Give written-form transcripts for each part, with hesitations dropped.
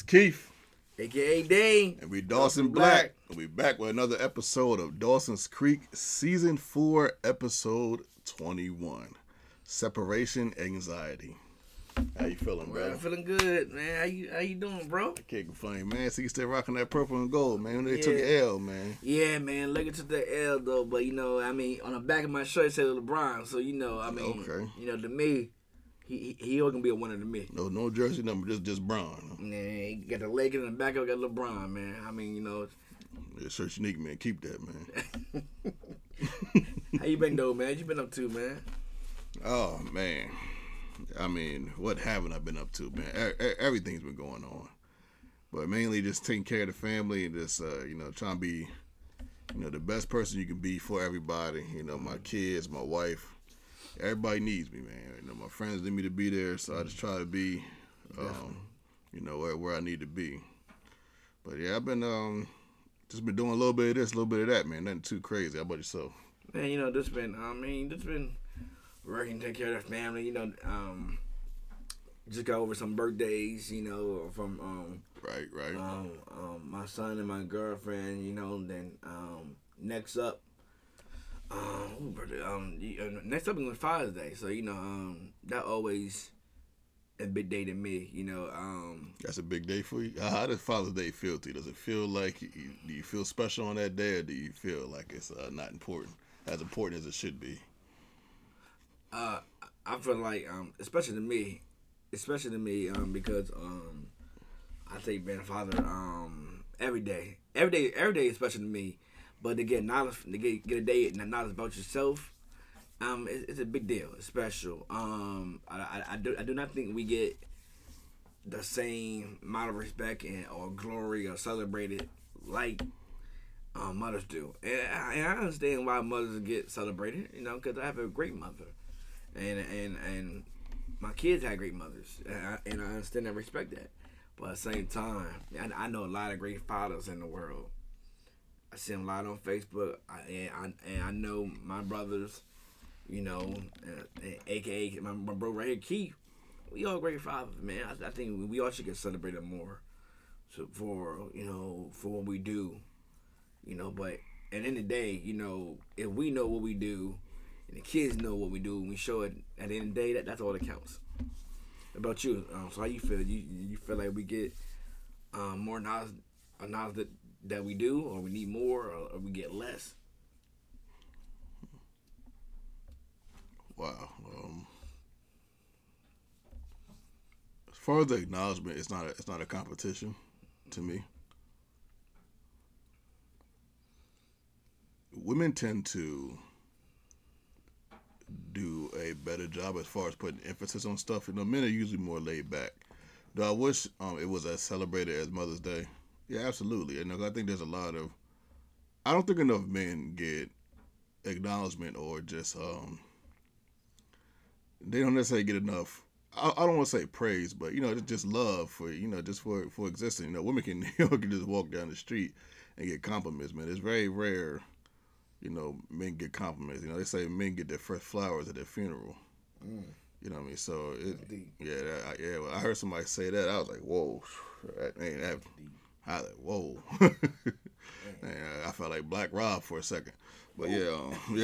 It's Keith, a.k.a. Dane. And we Dawson Black. And we back with another episode of Dawson's Creek, Season 4, Episode 21, Separation Anxiety. How you feeling, bro? I'm feeling good, man. How you doing, bro? I can't complain, man. So you still rocking that purple and gold, man. They took the L, man. Yeah, man. Look, it took the L, though. But, you know, I mean, on the back of my shirt, it said LeBron. So, you know, I mean, okay. You know, to me, he always going to be a winner to me. No jersey number. Just Bron. Huh? Yeah, he got the Lakers in the back. I got LeBron, man. I mean, you know. That shirt's unique, man. Keep that, man. How you been, though, man? You been up to, man? Oh, man. I mean, what haven't I been up to, man? Everything's been going on, but mainly just taking care of the family and just, you know, trying to be, you know, the best person you can be for everybody. You know, my kids, my wife, everybody needs me, man. You know, my friends need me to be there, so I just try to be, you know, where I need to be. But yeah, I've been just been doing a little bit of this, a little bit of that, man. Nothing too crazy. How about yourself? Man, you know, this been working, take care of their family, you know, just got over some birthdays, you know, from, my son and my girlfriend, you know, then, next up is Father's Day, so, you know, that always a big day to me, you know, That's a big day for you? How does Father's Day feel to you? Does it feel like, do you feel special on that day, or do you feel like it's, not important, as important as it should be? I feel like, especially to me, because, I take being a father, every day is special to me, but to get knowledge, to get a day and knowledge about yourself, it's a big deal. It's special. I do not think we get the same amount of respect and or glory or celebrated like mothers do, and I understand why mothers get celebrated, you know, because I have a great mother. And my kids had great mothers, and I understand and respect that. But at the same time, I know a lot of great fathers in the world. I see them a lot on Facebook, and I know my brothers, you know, a.k.a. my bro right here, Keith. We all great fathers, man. I think we all should get celebrated more for what we do, you know. But at the end of the day, you know, if we know what we do, and the kids know what we do, and we show it. At the end of the day, that's all that counts. About you, so how you feel? You feel like we get more knowledge that we do, or we need more, or we get less? Wow. As far as the acknowledgement, it's not a competition to me. Women tend to do a better job as far as putting emphasis on stuff. You know, men are usually more laid back. Do I wish it was as celebrated as Mother's Day? Yeah, absolutely. And I think there's a lot of, I don't think enough men get acknowledgement or just, they don't necessarily get enough, I don't want to say praise, but, you know, just love for, you know, just for existing. You know, women can just walk down the street and get compliments, man. It's very rare. You know, men get compliments. You know, they say men get their first flowers at their funeral. Mm. You know what I mean? So, when I heard somebody say that, I was like, whoa. Whoa. Man, I felt like Black Rob for a second. But, whoa. But,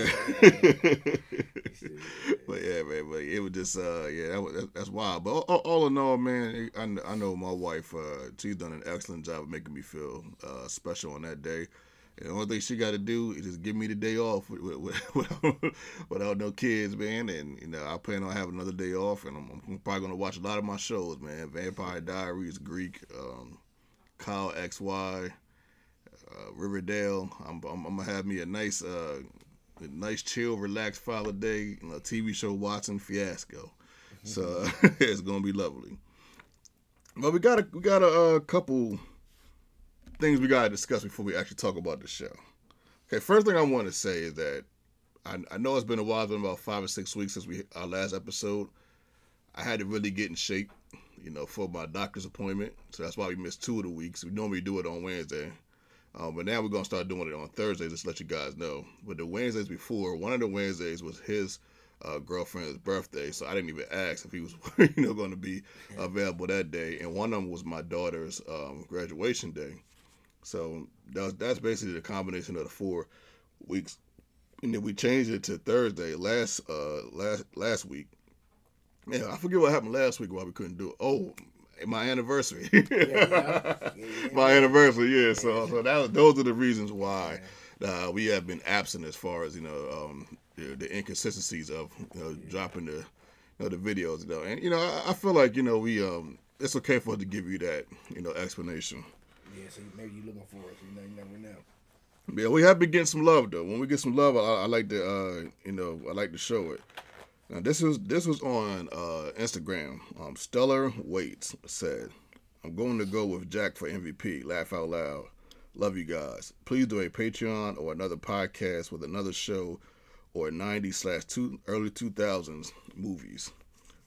yeah, man, but it was just, that's wild. But all in all, man, I know my wife, she's done an excellent job of making me feel special on that day. And the only thing she got to do is just give me the day off without no kids, man. And, you know, I plan on having another day off, and I'm probably going to watch a lot of my shows, man. Vampire Diaries, Greek, Kyle XY, Riverdale. I'm going to have me a nice, chill, relaxed Father Day, you know, TV show watching fiasco. Mm-hmm. So it's going to be lovely. But we got a couple things we gotta discuss before we actually talk about the show. Okay, first thing I want to say is that I know it's been a while. It's been about 5 or 6 weeks since our last episode. I had to really get in shape, you know, for my doctor's appointment. So that's why we missed 2 of the weeks. We normally do it on Wednesday, but now we're gonna start doing it on Thursdays. Just to let you guys know. But the Wednesdays before, one of the Wednesdays was his girlfriend's birthday, so I didn't even ask if he was going to be available that day. And one of them was my daughter's graduation day. So that's basically the combination of the 4 weeks. And then we changed it to Thursday last week. Yeah, I forget what happened last week why we couldn't do it. Oh, my anniversary. My anniversary, yeah. So those are the reasons why we have been absent as far as, the inconsistencies of dropping the videos. And, I feel like, we it's okay for us to give you that, explanation. Yeah, so maybe you're looking for us. You never know. Yeah, we have been getting some love though. When we get some love, I like to, I like to show it. Now this was on Instagram. Stellar Waits said, "I'm going to go with Jack for MVP. Laugh out loud. Love you guys. Please do a Patreon or another podcast with another show, or 90s/2 early 2000s movies.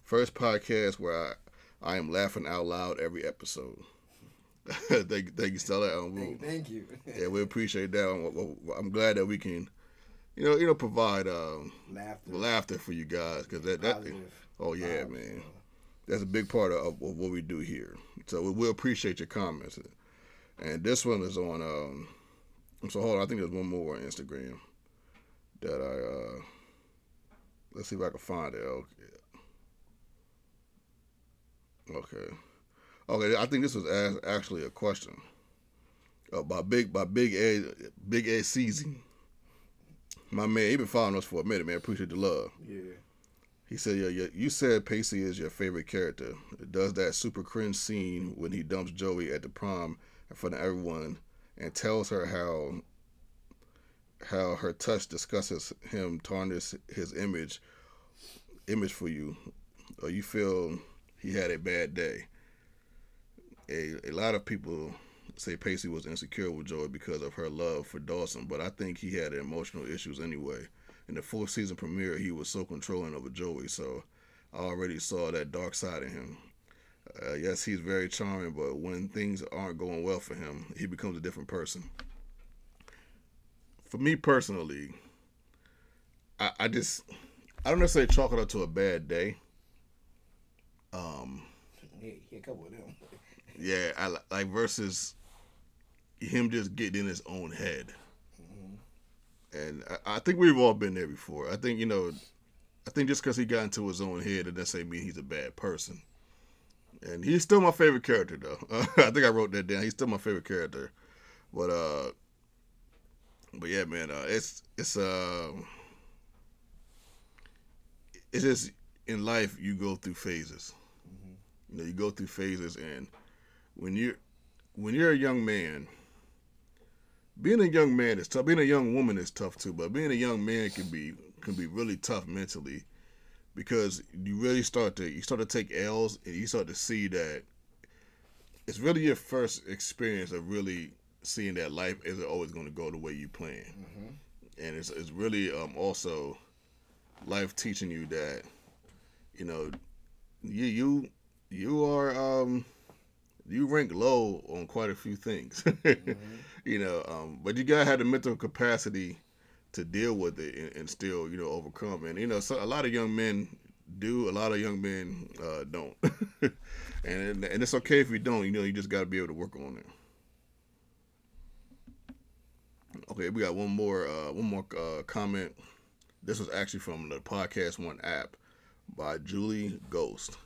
First podcast where I am laughing out loud every episode." Thank you, Stella. Thank you. Yeah, we appreciate that. I'm glad that we can, provide laughter for you guys, because positive. Man, that's a big part of what we do here. So we appreciate your comments. And this one is on. So hold on, I think there's one more on Instagram that I. Let's see if I can find it. Okay. Okay, I think this was actually a question by Big A Season. My man, he been following us for a minute, man. Appreciate the love. Yeah. He said, "Yeah, you said Pacey is your favorite character. It does that super cringe scene when he dumps Joey at the prom in front of everyone and tells her how her touch disgusts him, tarnishes his image for you, or you feel he had a bad day." A lot of people say Pacey was insecure with Joey because of her love for Dawson, but I think he had emotional issues anyway. In the 4th season premiere, he was so controlling over Joey, so I already saw that dark side in him. Yes, he's very charming, but when things aren't going well for him, he becomes a different person. For me personally, I don't necessarily chalk it up to a bad day. Yeah, a couple of them. Yeah, I like versus him just getting in his own head. Mm-hmm. And I think we've all been there before. I think just because he got into his own head, it doesn't mean he's a bad person. And he's still my favorite character, though. I think I wrote that down. He's still my favorite character. But yeah, man, it's just in life you go through phases. Mm-hmm. You go through phases and. When you're a young man, being a young man is tough. Being a young woman is tough too, but being a young man can be really tough mentally, because you really start to take L's, and you start to see that it's really your first experience of really seeing that life isn't always going to go the way you plan, mm-hmm. and it's really also life teaching you that you are. You rank low on quite a few things, mm-hmm. But you gotta have the mental capacity to deal with it and still, overcome. And so a lot of young men do, a lot of young men don't, and it's okay if you don't. You just gotta be able to work on it. Okay, we got one more comment. This was actually from the Podcast One app by Julie Ghost.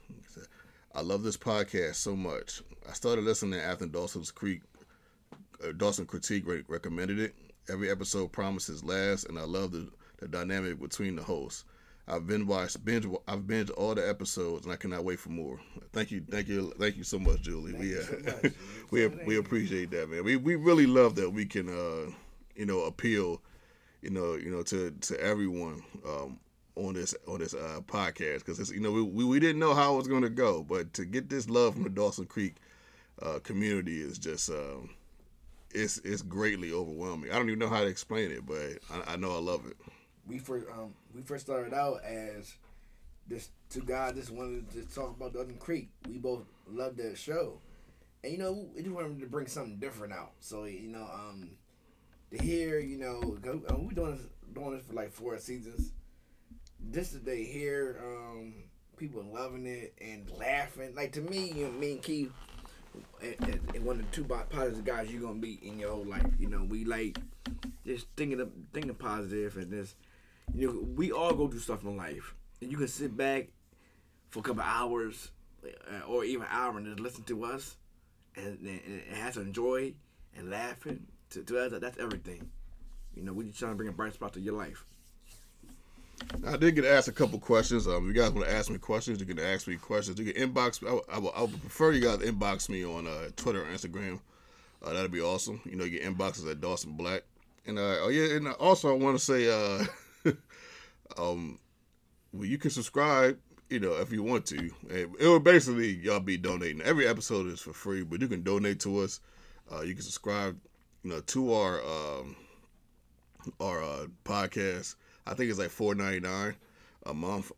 I love this podcast so much. I started listening after Dawson Critique recommended it. Every episode promises laughs, and I love the dynamic between the hosts. I've binged all the episodes, and I cannot wait for more. Thank you so much, Julie. We appreciate that, man. We really love that we can appeal to everyone. On this podcast, because we didn't know how it was going to go, but to get this love from the Dawson Creek community is just it's greatly overwhelming. I don't even know how to explain it, but I know I love it. We first started out as just two guys just wanted to talk about Dawson Creek. We both loved that show, and we just wanted to bring something different out. So to hear we doing this for like 4 seasons. this is their hair. People loving it and laughing. Like, to me, you know, me and Keith, and one of the two positive guys you're going to be in your whole life. You know, we like just thinking positive and this. You know, we all go through stuff in life. And you can sit back for a couple hours or even an hour and just listen to us and have some joy and laughing. To us, that's everything. You know, we just trying to bring a bright spot to your life. I did get asked a couple questions. If you guys want to ask me questions, you can ask me questions. You can inbox me. I would prefer you guys inbox me on Twitter or Instagram. That'd be awesome. You know, you get inboxes at Dawson Black. And and also I want to say, well, you can subscribe, you know, if you want to. It will basically y'all be donating. Every episode is for free, but you can donate to us. You can subscribe, you know, to our podcast. I think it's like $4.99 a month.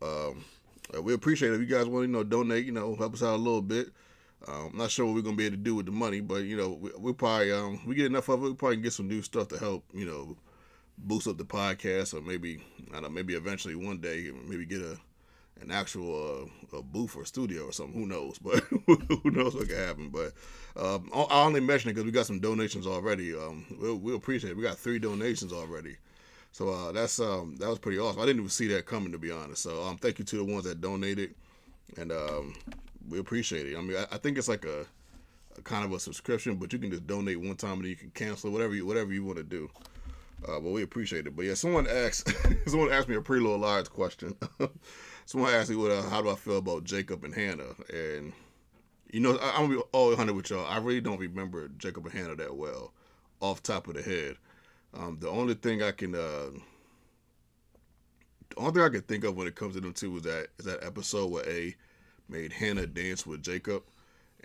We appreciate it. If you guys want to, you know, donate, you know, help us out a little bit. I'm not sure what we're going to be able to do with the money, but, you know, we'll probably, we get enough of it, we probably can get some new stuff to help, you know, boost up the podcast, or maybe, I don't know, maybe eventually one day, maybe get an actual a booth or studio or something. Who knows? But who knows what could happen. But I only mention it because we got some donations already. We appreciate it. We got 3 donations already. So that's that was pretty awesome. I didn't even see that coming, to be honest. So thank you to the ones that donated, and we appreciate it. I mean, I think it's like a kind of a subscription, but you can just donate one time and then you can cancel whatever you want to do. But we appreciate it. But yeah, someone asked me a pretty little large question. Someone asked me, how do I feel about Jacob and Hannah? And you know, I'm gonna be all 100 with y'all. I really don't remember Jacob and Hannah that well, off top of the head. The only thing I can think of when it comes to them two was that episode where A made Hannah dance with Jacob,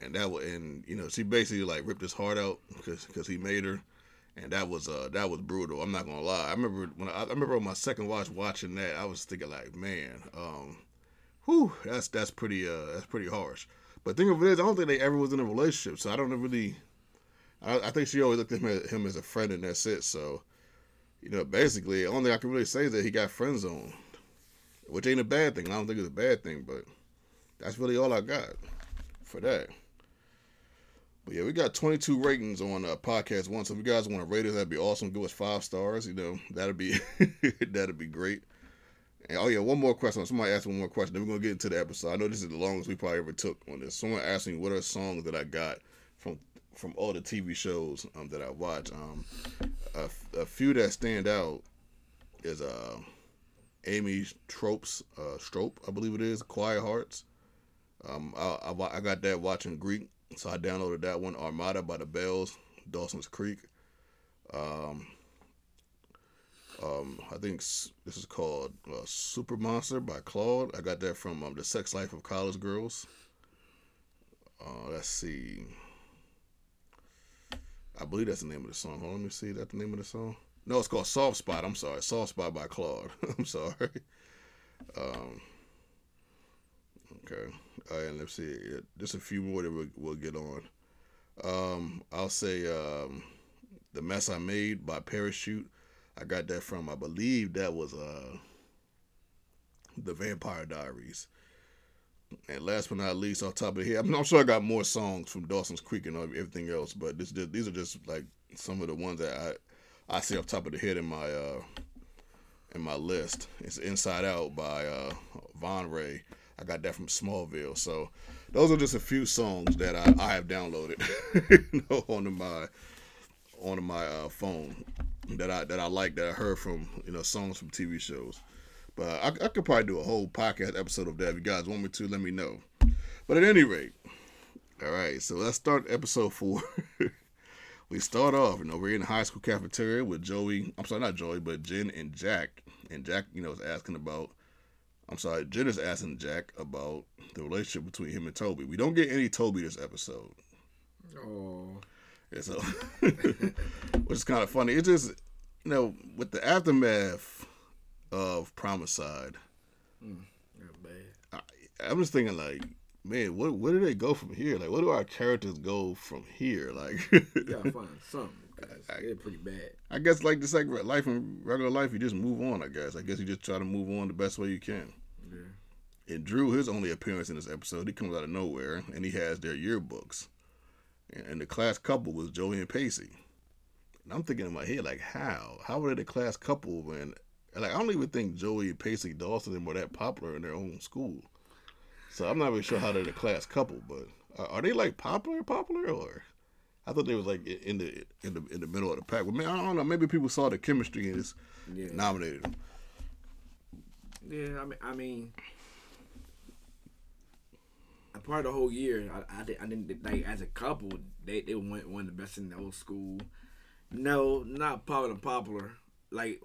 and you know, she basically like ripped his heart out because he made her, and that was brutal. I'm not gonna lie. I remember when I remember on my second watch watching that, I was thinking like, man, that's pretty harsh. But the thing of it is, I don't think they ever was in a relationship, so I don't really. I think she always looked at him as a friend, and that's it. So, you know, basically, the only thing I can really say is that he got friend zoned, which ain't a bad thing. I don't think it's a bad thing, but that's really all I got for that. But yeah, we got 22 ratings on Podcast One. So if you guys want to rate us, that'd be awesome. Give us 5 stars. You know, that'd be great. And oh yeah, one more question. Somebody asked one more question. Then we're gonna get into the episode. I know this is the longest we probably ever took on this. Someone asked me what are songs that I got from all the TV shows that I watch. A few that stand out is Amy Strope, I believe it is, Quiet Hearts. I got that watching Greek, so I downloaded that one. Armada by the Bells, Dawson's Creek. I think this is called Super Monster by Claude. I got that from The Sex Life of College Girls. Let's see. I believe that's the name of the song. Hold on, let me see. Is that the name of the song? No, it's called Soft Spot. I'm sorry. Soft Spot by Claude. I'm sorry. Okay. All right, let's see. Just a few more that we'll get on. I'll say The Mess I Made by Parachute. I got that from, I believe that was The Vampire Diaries. And last but not least, off the top of the head, I'm sure I got more songs from Dawson's Creek and everything else, but these are just like some of the ones that I see off the top of the head in my list. It's Inside Out by Von Ray. I got that from Smallville. So those are just a few songs that I have downloaded onto my phone that I like, that I heard from, you know, songs from TV shows. I could probably do a whole podcast episode of that. If you guys want me to, let me know. But at any rate, all right, so let's start episode 4. We start off, you know, we're in the high school cafeteria with Jen and Jack. And Jack, you know, Jen is asking Jack about the relationship between him and Toby. We don't get any Toby this episode. Oh. Yeah, so, which is kind of funny. It's just, you know, with the aftermath of Promicide. I'm just thinking like, man, where do they go from here? Like, where do our characters go from here? Like, you gotta find something. They're pretty bad. I guess like the second life and regular life, you just move on, I guess. I guess you just try to move on the best way you can. Yeah. And Drew, his only appearance in this episode, he comes out of nowhere, and he has their yearbooks. And the class couple was Joey and Pacey. And I'm thinking in my head, like, how? How were they the class couple when... Like, I don't even think Joey and Pacey Dawson were that popular in their own school. So I'm not really sure how they're the class couple, but... Are they like popular, or I thought they was like in the middle of the pack? Well, man, I don't know. Maybe people saw the chemistry and just nominated them. Yeah, I mean, a part of the whole year, I think like as a couple, they went one of the best in the old school. No, not popular like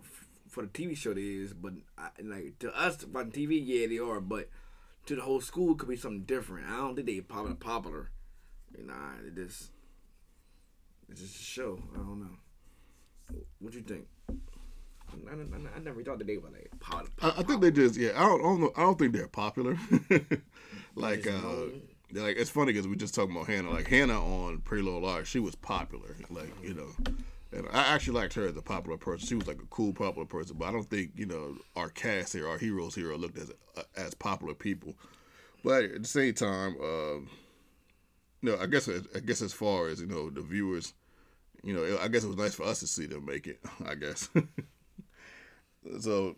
for the TV show they is, but like to us on TV, yeah, they are, but. To the whole school could be something different. I don't think they popular. You know, it's just a show. I don't know. What you think? I never thought that they were like popular. I think they just I don't know. I don't think they're popular. Like like it's funny because we just talking about Hannah. Like Hannah on Pretty Little Liars, she was popular. Like you know, and I actually liked her as a popular person. She was like a cool, popular person, but I don't think, you know, our cast here, our heroes here are looked as popular people. But at the same time, no, I guess as far as, you know, the viewers, you know, I guess it was nice for us to see them make it, I guess. So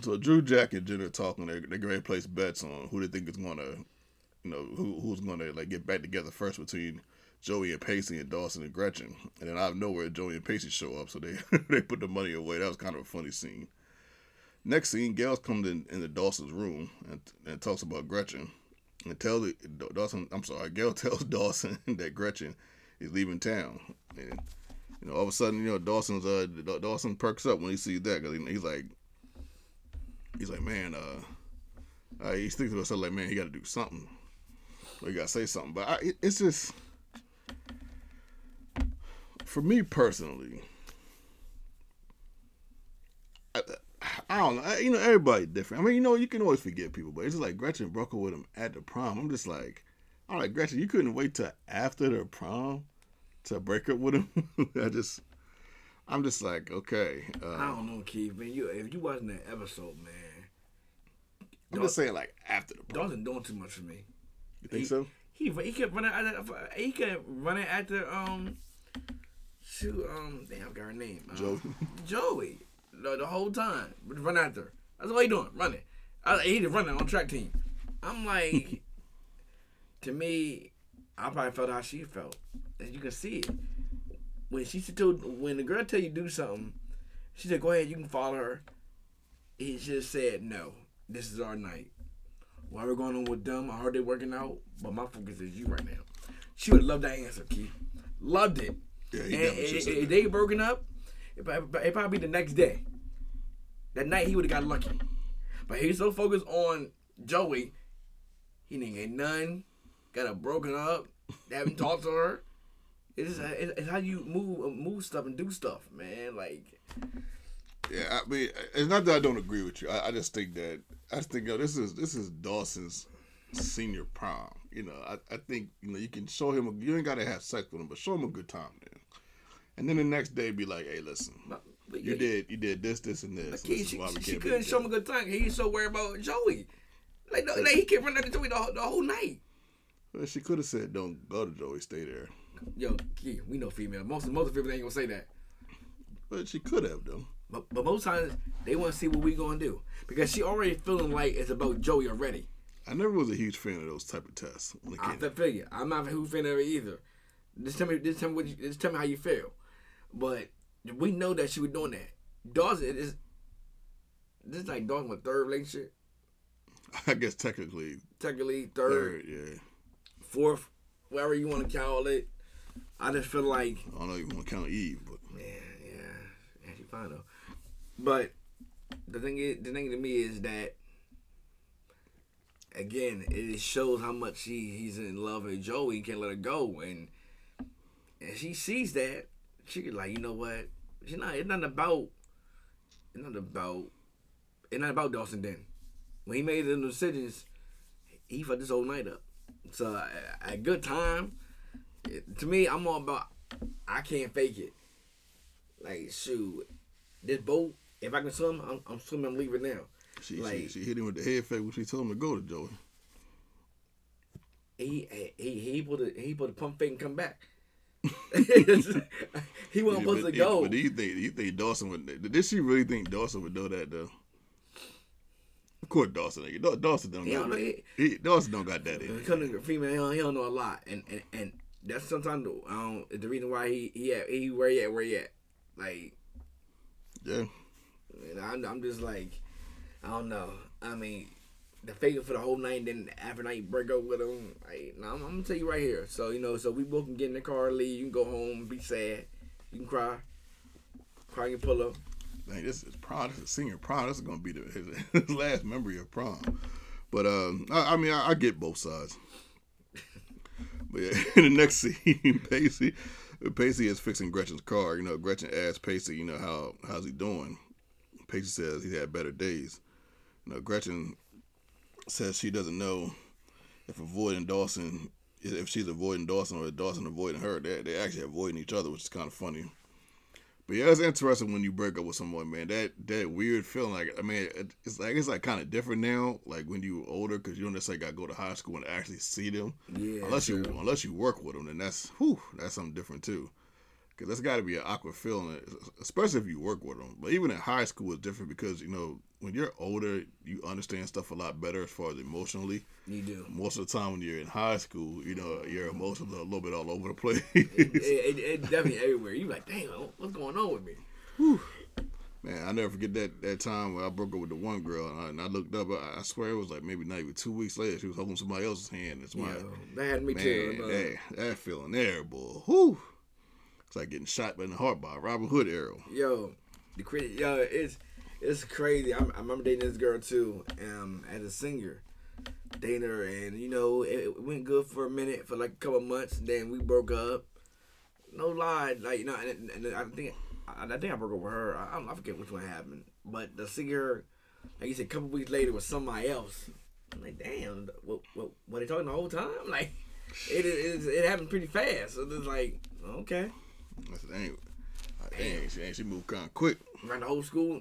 Drew, Jack, and Jen are talking. They're going to place bets on who they think is going to, you know, who's going to, like, get back together first between Joey and Pacey and Dawson and Gretchen. And then out of nowhere, Joey and Pacey show up, so they they put the money away. That was kind of a funny scene. Next scene, Gales comes into Dawson's room and talks about Gretchen. And Gale tells Dawson that Gretchen is leaving town. And, you know, all of a sudden, you know, Dawson perks up when he sees that. Cause he's like, man, he's thinking to himself, like, man, he got to do something. Or he got to say something. But it's just... For me personally, I don't know. You know, everybody different. I mean, you know, you can always forgive people, but it's just like Gretchen broke up with him at the prom. I'm just like, all right, Gretchen, you couldn't wait till after the prom to break up with him. I'm just like, okay. I don't know, Keith, man. If you watching that episode, man, I'm just saying, like after the prom, Dawson doing too much for me. You think so? He kept running. He kept running after damn, I got her name. Joey. The whole time. Run out there. That's what he doing. Running. He just running on track team. I'm like, to me, I probably felt how she felt. As you can see it. When the girl tell you do something, she said, go ahead, you can follow her. He just said, no, this is our night. While we're going on with them, I heard they working out, but my focus is you right now. She would love that answer, Keith. Loved it. Yeah, if they broken up, it probably be the next day. That night he would have got lucky, but he's so focused on Joey, he didn't get none. Got her broken up. They haven't talked to her. It's how you move stuff and do stuff, man. Like, yeah, I mean, it's not that I don't agree with you. I just think yo, this is Dawson's senior prom. You know, I think, you know, you can show him, you ain't got to have sex with him, but show him a good time then. And then the next day be like, hey, listen, but yeah, you did this, and this. Like, she couldn't show him a good time. He's so worried about Joey. Like, no, he kept running after Joey the whole night. Well, she could have said, don't go to Joey, stay there. Yo, yeah, we know female. Most females ain't going to say that. But she could have, though. But most times, they want to see what we going to do. Because she already feeling like it's about Joey already. I never was a huge fan of those type of tests. I feel you. I'm not a huge fan of it either. Just tell me how you feel. But we know that she was doing that. Dawson is. This is like Dawson with third relationship. I guess technically third, yeah, fourth, whatever you want to call it. I just feel like I don't know if you want to count Eve, but yeah, she fine though. But the thing to me is that. Again, it shows how much he's in love with Joey. He can't let her go, and she sees that. She's like, you know what? It's not about Dawson. Then when he made the decisions, he fucked this whole night up. So a good time. To me, I'm all about. I can't fake it. Like, shoot, this boat, if I can swim, I'm swimming, I'm leaving now. She hit him with the head fake when she told him to go to Joey. He put a pump fake and come back. He wasn't supposed to go. But do you think Dawson would? Did she really think Dawson would know that though? Of course, Dawson don't got that. He comes to female, he don't know a lot, and that's sometimes the reason why he where he at, like, yeah. And I'm just like, I don't know. I mean, the fake for the whole night, and then after night break up with him. Like, no, I'm gonna tell you right here. So so we both can get in the car, leave. You can go home, be sad. You can cry your pillow. Dang, this is prom. This is senior prom. This is gonna be his last memory of prom. But I mean, I get both sides. But yeah, in the next scene, Pacey is fixing Gretchen's car. Gretchen asks Pacey, how's he doing? Pacey says he had better days. Gretchen says she doesn't know if she's avoiding Dawson or Dawson avoiding her. They're actually avoiding each other, which is kind of funny. But yeah, it's interesting when you break up with someone, man. That weird feeling, like, I mean, it's like kind of different now, like when you were older, because you don't necessarily got to go to high school and actually see them. Yeah. Unless you work with them, then that's something different too. Because that's got to be an awkward feeling, especially if you work with them. But even in high school, it's different because, when you're older, you understand stuff a lot better as far as emotionally. You do. Most of the time when you're in high school, your emotions are a little bit all over the place. It definitely everywhere. You're like, damn, what's going on with me? Whew. Man, I never forget that time when I broke up with the one girl, and I looked up. I swear it was like maybe not even 2 weeks later, she was holding somebody else's hand. That's why. That had me too. That feeling there, boy. Whew. It's like getting shot in the heart by a Robin Hood arrow. It's crazy. I remember dating this girl too, as a singer, dating her, and it went good for a minute, for like a couple months. Then we broke up. No lie, and I think I broke up with her. I forget which one happened, but the singer, like you said, a couple weeks later was somebody else. I'm like, damn, what were they talking the whole time? Like, it happened pretty fast. So it's like, okay. I said, dang, she moved kind of quick. Around the whole school,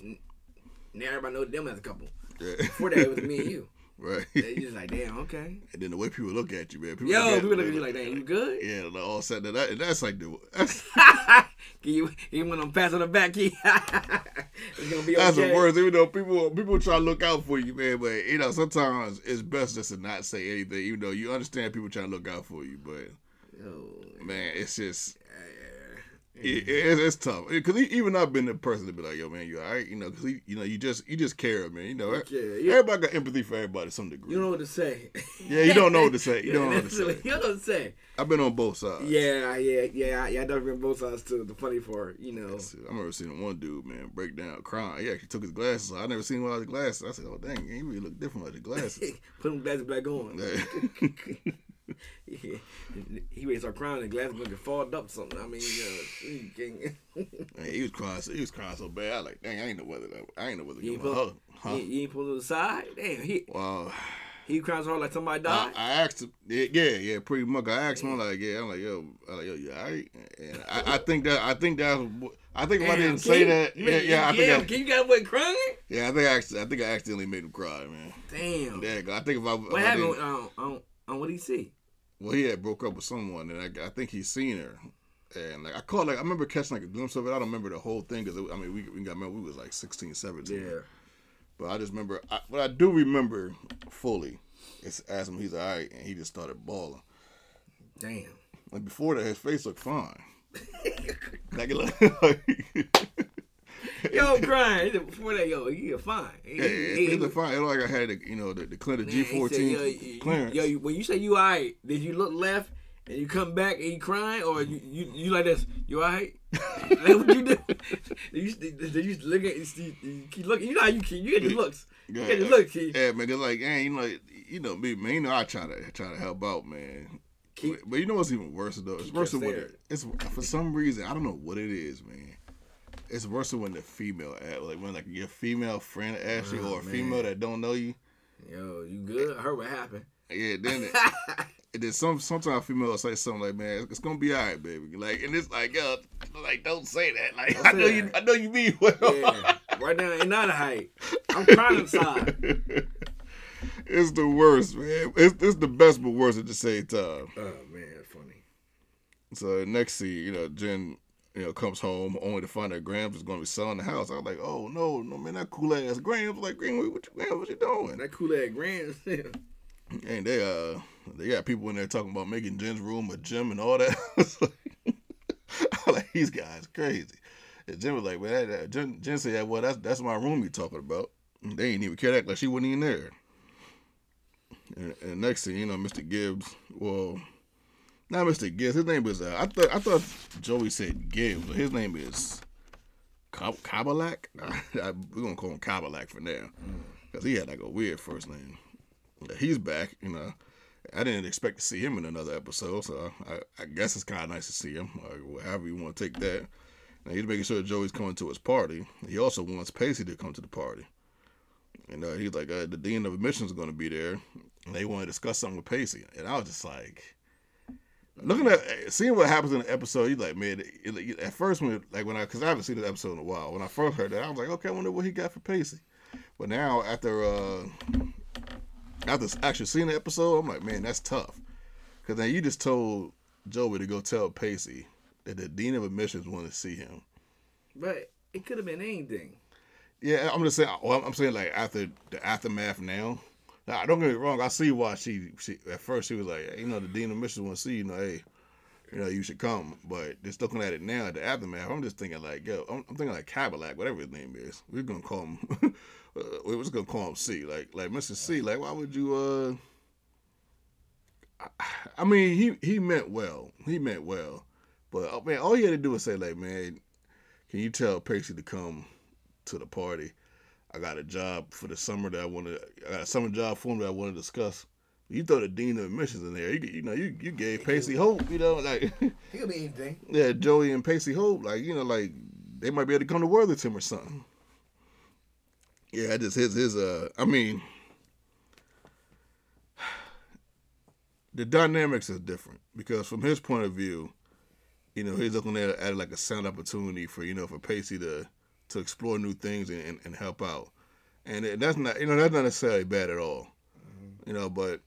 now everybody knows them as a couple. Yeah. Before that, it was me and you. Right. You're just like, damn, okay. And then the way people look at you, man. People look at you like, dang, you good? Yeah, like, all set that. That's like the... Even when I'm passing the back, it's going to be okay. That's the worst. Even though people try to look out for you, man. But, sometimes it's best just to not say anything. Even though you understand people trying to look out for you. But, man, it's just... It's tough, because even I've been the person to be like, yo, man, you all right? Because you just care, man. Everybody got empathy for everybody to some degree. You don't know what to say. Yeah, you don't know what to say. You don't know what to say. You don't know what to say. I've been on both sides. Yeah. I've been on both sides too. The funny part, I remember seeing one dude, man, break down crying. He actually took his glasses off. I never seen him without his glasses. I said, oh dang, he really look different without his glasses. Put them glasses back on. Yeah. Yeah. He raised our crown and glasses going to get fogged up or something. I mean, man, he was crying so bad. I was like, dang, I ain't know whether to give him a hug. Huh? You ain't pulled to the side? Damn, wow. He crying so hard like somebody died? I asked him. Yeah, pretty much. I asked him, I'm like, yo, you all right? And I think I didn't say that. You got away crying? Yeah, I think I accidentally made him cry, man. Damn. Damn. I think if I... What happened? What did he see? Well, he had broke up with someone, and I think he seen her. And like I caught, I remember catching a glimpse of it. I don't remember the whole thing because we was like 16, 17. Yeah. But I just remember what I do remember fully is asking him he's all right, and he just started bawling. Damn. Like before that, his face looked fine. Like it looked like. Yo, Brian, before that, you're fine. He's fine. It looked like I had, the Clinton G14 clearance. Yo, when you say you all right, did you look left and you come back and you crying, or you like this? You all right? That's what you do. Did you look at? You keep looking. You know how you keep. You get your looks. You get your looks, Keith. Yeah, man. It's like, me, man. I try to help out, man. But what's even worse though? It's worse than what it's for some reason. I don't know what it is, man. It's worse when the female asks, like when your female friend asks you, or a female that don't know you. Yo, you good? I heard what happened. Yeah, then And then sometimes females say something like, "Man, it's gonna be all right, baby." Like, and it's like, yo, like, don't say that. Like, I know that. I know you mean well. Yeah. Right now, ain't not a hype. I'm crying inside. It's the worst, man. It's the best but worst at the same time. Oh man, funny. So next scene, Jen, comes home only to find that Grams is gonna be selling the house. I was like, oh no, man, that cool ass Grams. Like, what you doing? That cool ass Grams. And they got people in there talking about making Jen's room a gym and all that. I was like, these guys crazy. And Jen was like, man, Jen said, well, that's my room you talking about. They ain't even care that, like she wasn't even there. And next thing, Mr. Gibbs, well, not Mr. Gibbs. His name is, I thought Joey said Gibbs, but his name is Cadillac. We're going to call him Cadillac for now because he had like a weird first name. He's back, I didn't expect to see him in another episode, so I guess it's kind of nice to see him, however you want to take that. Now, he's making sure Joey's coming to his party. He also wants Pacey to come to the party. And he's like, the Dean of Admissions is going to be there, and they want to discuss something with Pacey. And I was just like, seeing what happens in the episode, he's like, man, at first, because I haven't seen this episode in a while, when I first heard that, I was like, okay, I wonder what he got for Pacey. But now, after actually seeing the episode, I'm like, man, that's tough. Because then you just told Joey to go tell Pacey that the Dean of Admissions wanted to see him. But it could have been anything. Yeah, I'm just saying, like after the aftermath now. Now, don't get me wrong, I see why she at first she was like, hey, the Dean of Admissions want to see you, hey, you should come. But just looking at it now, at the aftermath, I'm just thinking like, yo, I'm thinking like Cadillac, whatever his name is. We're going to call him... we was gonna call him C, like Mr. C. Like, why would you? I mean, he meant well. He meant well, but oh, man, all you had to do was say, like, man, can you tell Pacey to come to the party? I got a job for the summer that I got a summer job for him that I want to discuss. You throw the Dean of Admissions in there, you gave Pacey hope, like he could be anything. Yeah, Joey and Pacey hope, like they might be able to come to Worthington or something. Yeah, just his I mean, the dynamics is different because from his point of view, he's looking at it like a sound opportunity for, for Pacey to explore new things and help out. And that's not, that's not necessarily bad at all. Mm-hmm. But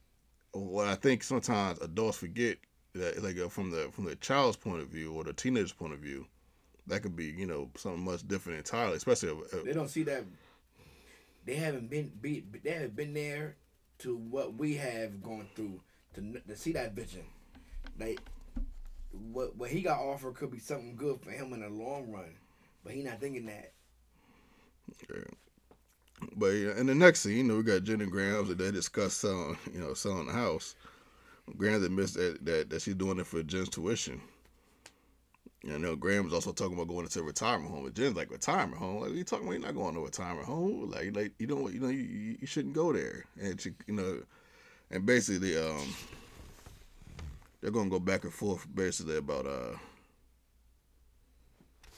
what I think sometimes adults forget that, like, from the child's point of view or the teenager's point of view, that could be, something much different entirely, especially if they don't see that. They haven't been there to what we have gone through to see that vision. Like what he got offered could be something good for him in the long run, but he not thinking that. Yeah. But in the next scene, we got Jen and Grams and they discuss selling the house. Grams admits that she's doing it for Jen's tuition. I know Graham's also talking about going into a retirement home. And Jen's like, retirement home? Like, what are you talking about? You're not going to a retirement home. Like you don't, you shouldn't go there. And she, and basically, they're gonna go back and forth basically about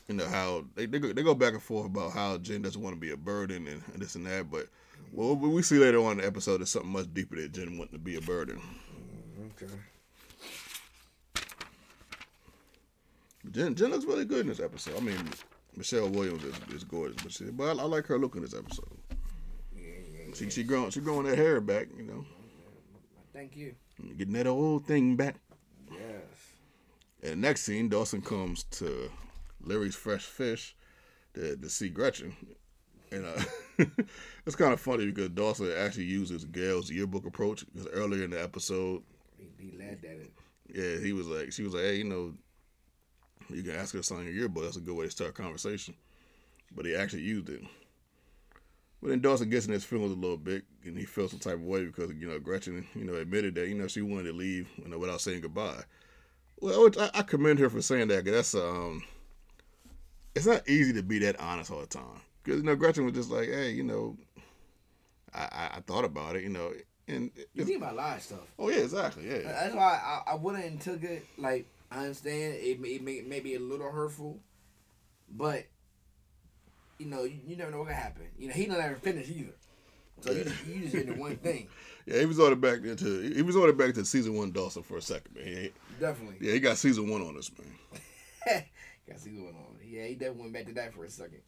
how they go back and forth about how Jen doesn't want to be a burden and this and that. But what we see later on in the episode is something much deeper than Jen wanting to be a burden. Okay. Jen looks really good in this episode. I mean, Michelle Williams is gorgeous, but I like her look in this episode. Yeah. She growing that hair back, Thank you. Getting that old thing back. Yes. And next scene, Dawson comes to Larry's Fresh Fish to see Gretchen, and it's kind of funny because Dawson actually uses Gail's yearbook approach because earlier in the episode, he laughed at it. Yeah, he was like, she was like, hey, you can ask her to sign your yearbook. That's a good way to start a conversation. But he actually used it. But then Dawson gets in his feelings a little bit, and he feels some type of way because, Gretchen, admitted that, she wanted to leave, without saying goodbye. Well, I commend her for saying that, because that's, it's not easy to be that honest all the time. Because, Gretchen was just like, hey, I thought about it, and you think about a lot of stuff. Oh, yeah, exactly, yeah. That's why I wouldn't took it, like, I understand it may be a little hurtful, but you never know what can happen. He didn't let her finish either. So you just into one thing. Yeah, he resorted back into season one Dawson for a second, man. Definitely. Yeah, he got season one on us, man. Got season one on. Yeah, he definitely went back to that for a second.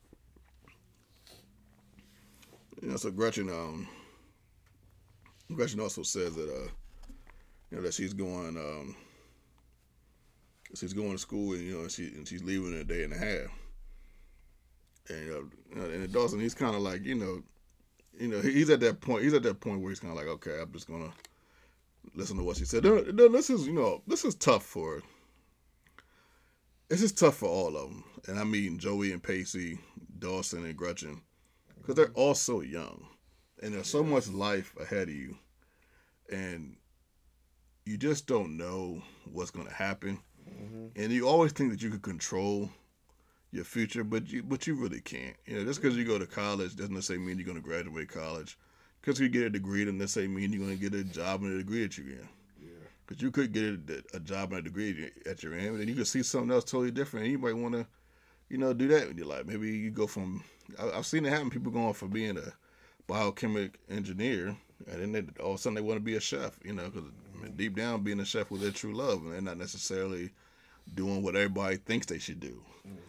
Yeah, so Gretchen also says that that she's going to school, and she's leaving in a day and a half. And Dawson, he's kind of like, he's at that point where he's kind of like, okay, I'm just gonna listen to what she said. This is tough for. It's just tough for all of them, and I mean Joey and Pacey, Dawson and Gretchen, because they're all so young, and there's so much life ahead of you, and you just don't know what's gonna happen, and you always think that you could control your future, but you really can't. Just because you go to college doesn't necessarily mean you're going to graduate college. Because you get a degree doesn't necessarily mean you're going to get a job and a degree that you're in. Yeah. Because you could get a job and a degree at your end, and then you could see something else totally different. And you might want to, do that in your life. Maybe you go from, I've seen it happen. People going from being a biochemic engineer, and then all of a sudden they want to be a chef. Because deep down, being a chef was their true love, and they're not necessarily doing what everybody thinks they should do.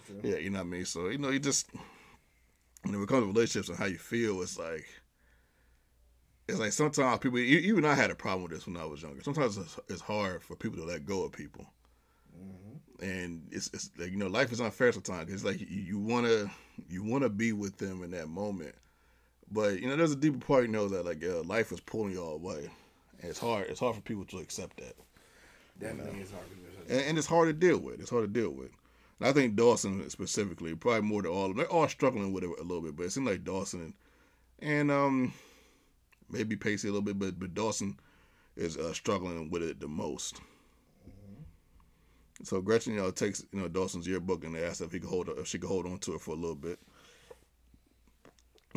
Okay. Yeah, you know what I mean? So, you just, when it comes to relationships and how you feel, it's like sometimes people, even I had a problem with this when I was younger. Sometimes it's hard for people to let go of people. Mm-hmm. And it's like, life is unfair sometimes. It's like you want to be with them in that moment. But, there's a deeper part that life is pulling y'all away. And it's hard for people to accept that. Definitely is hard for people to accept that. And it's hard to deal with. And I think Dawson specifically, probably more than all of them, they're all struggling with it a little bit, but it seemed like Dawson and maybe Pacey a little bit, but Dawson is struggling with it the most. Mm-hmm. So Gretchen, takes Dawson's yearbook and they asked if she could hold on to it for a little bit.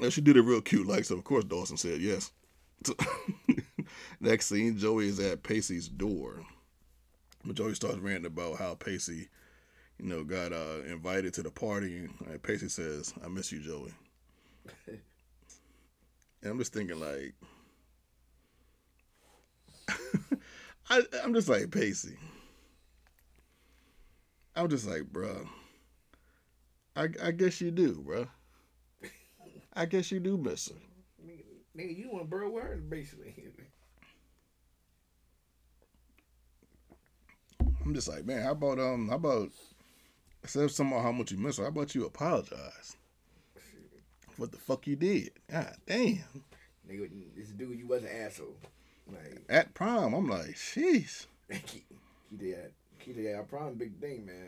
And she did it real cute, so of course Dawson said yes. So next scene, Joey is at Pacey's door. But Joey starts ranting about how Pacey got invited to the party, and Pacey says, "I miss you, Joey." And I'm just thinking, I'm just like, Pacey. I'm just like, bro. I guess you do, bro. I guess you do miss her. Nigga, you want bro words, basically. I'm just like, man, how about instead of talking about how much you miss her, how about you apologize? What the fuck you did? God damn. Nigga, this dude, you was an asshole. At prom, I'm like, sheesh. Keith did at prom, big thing, man.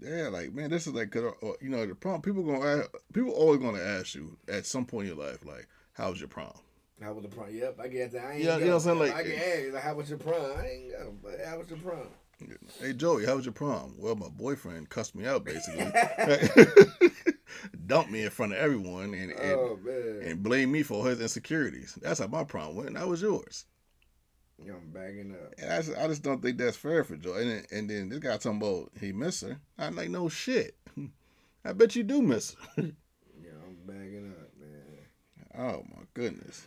Yeah, man, this is cause the prom, people always gonna ask you at some point in your life, how was your prom? How was the prom? Yep, I get that. I ain't got you know what I'm saying? I can ask, how was your prom? I ain't got, but how was your prom? Hey, Joey, how was your prom? Well, my boyfriend cussed me out, basically. Dumped me in front of everyone and blamed me for his insecurities. That's how my prom went, and that was yours. I'm backing up. And I just don't think that's fair for Joey. And then this guy talking about he missed her. I'm like, no shit. I bet you do miss her. Yeah, I'm backing up, man. Oh, my goodness.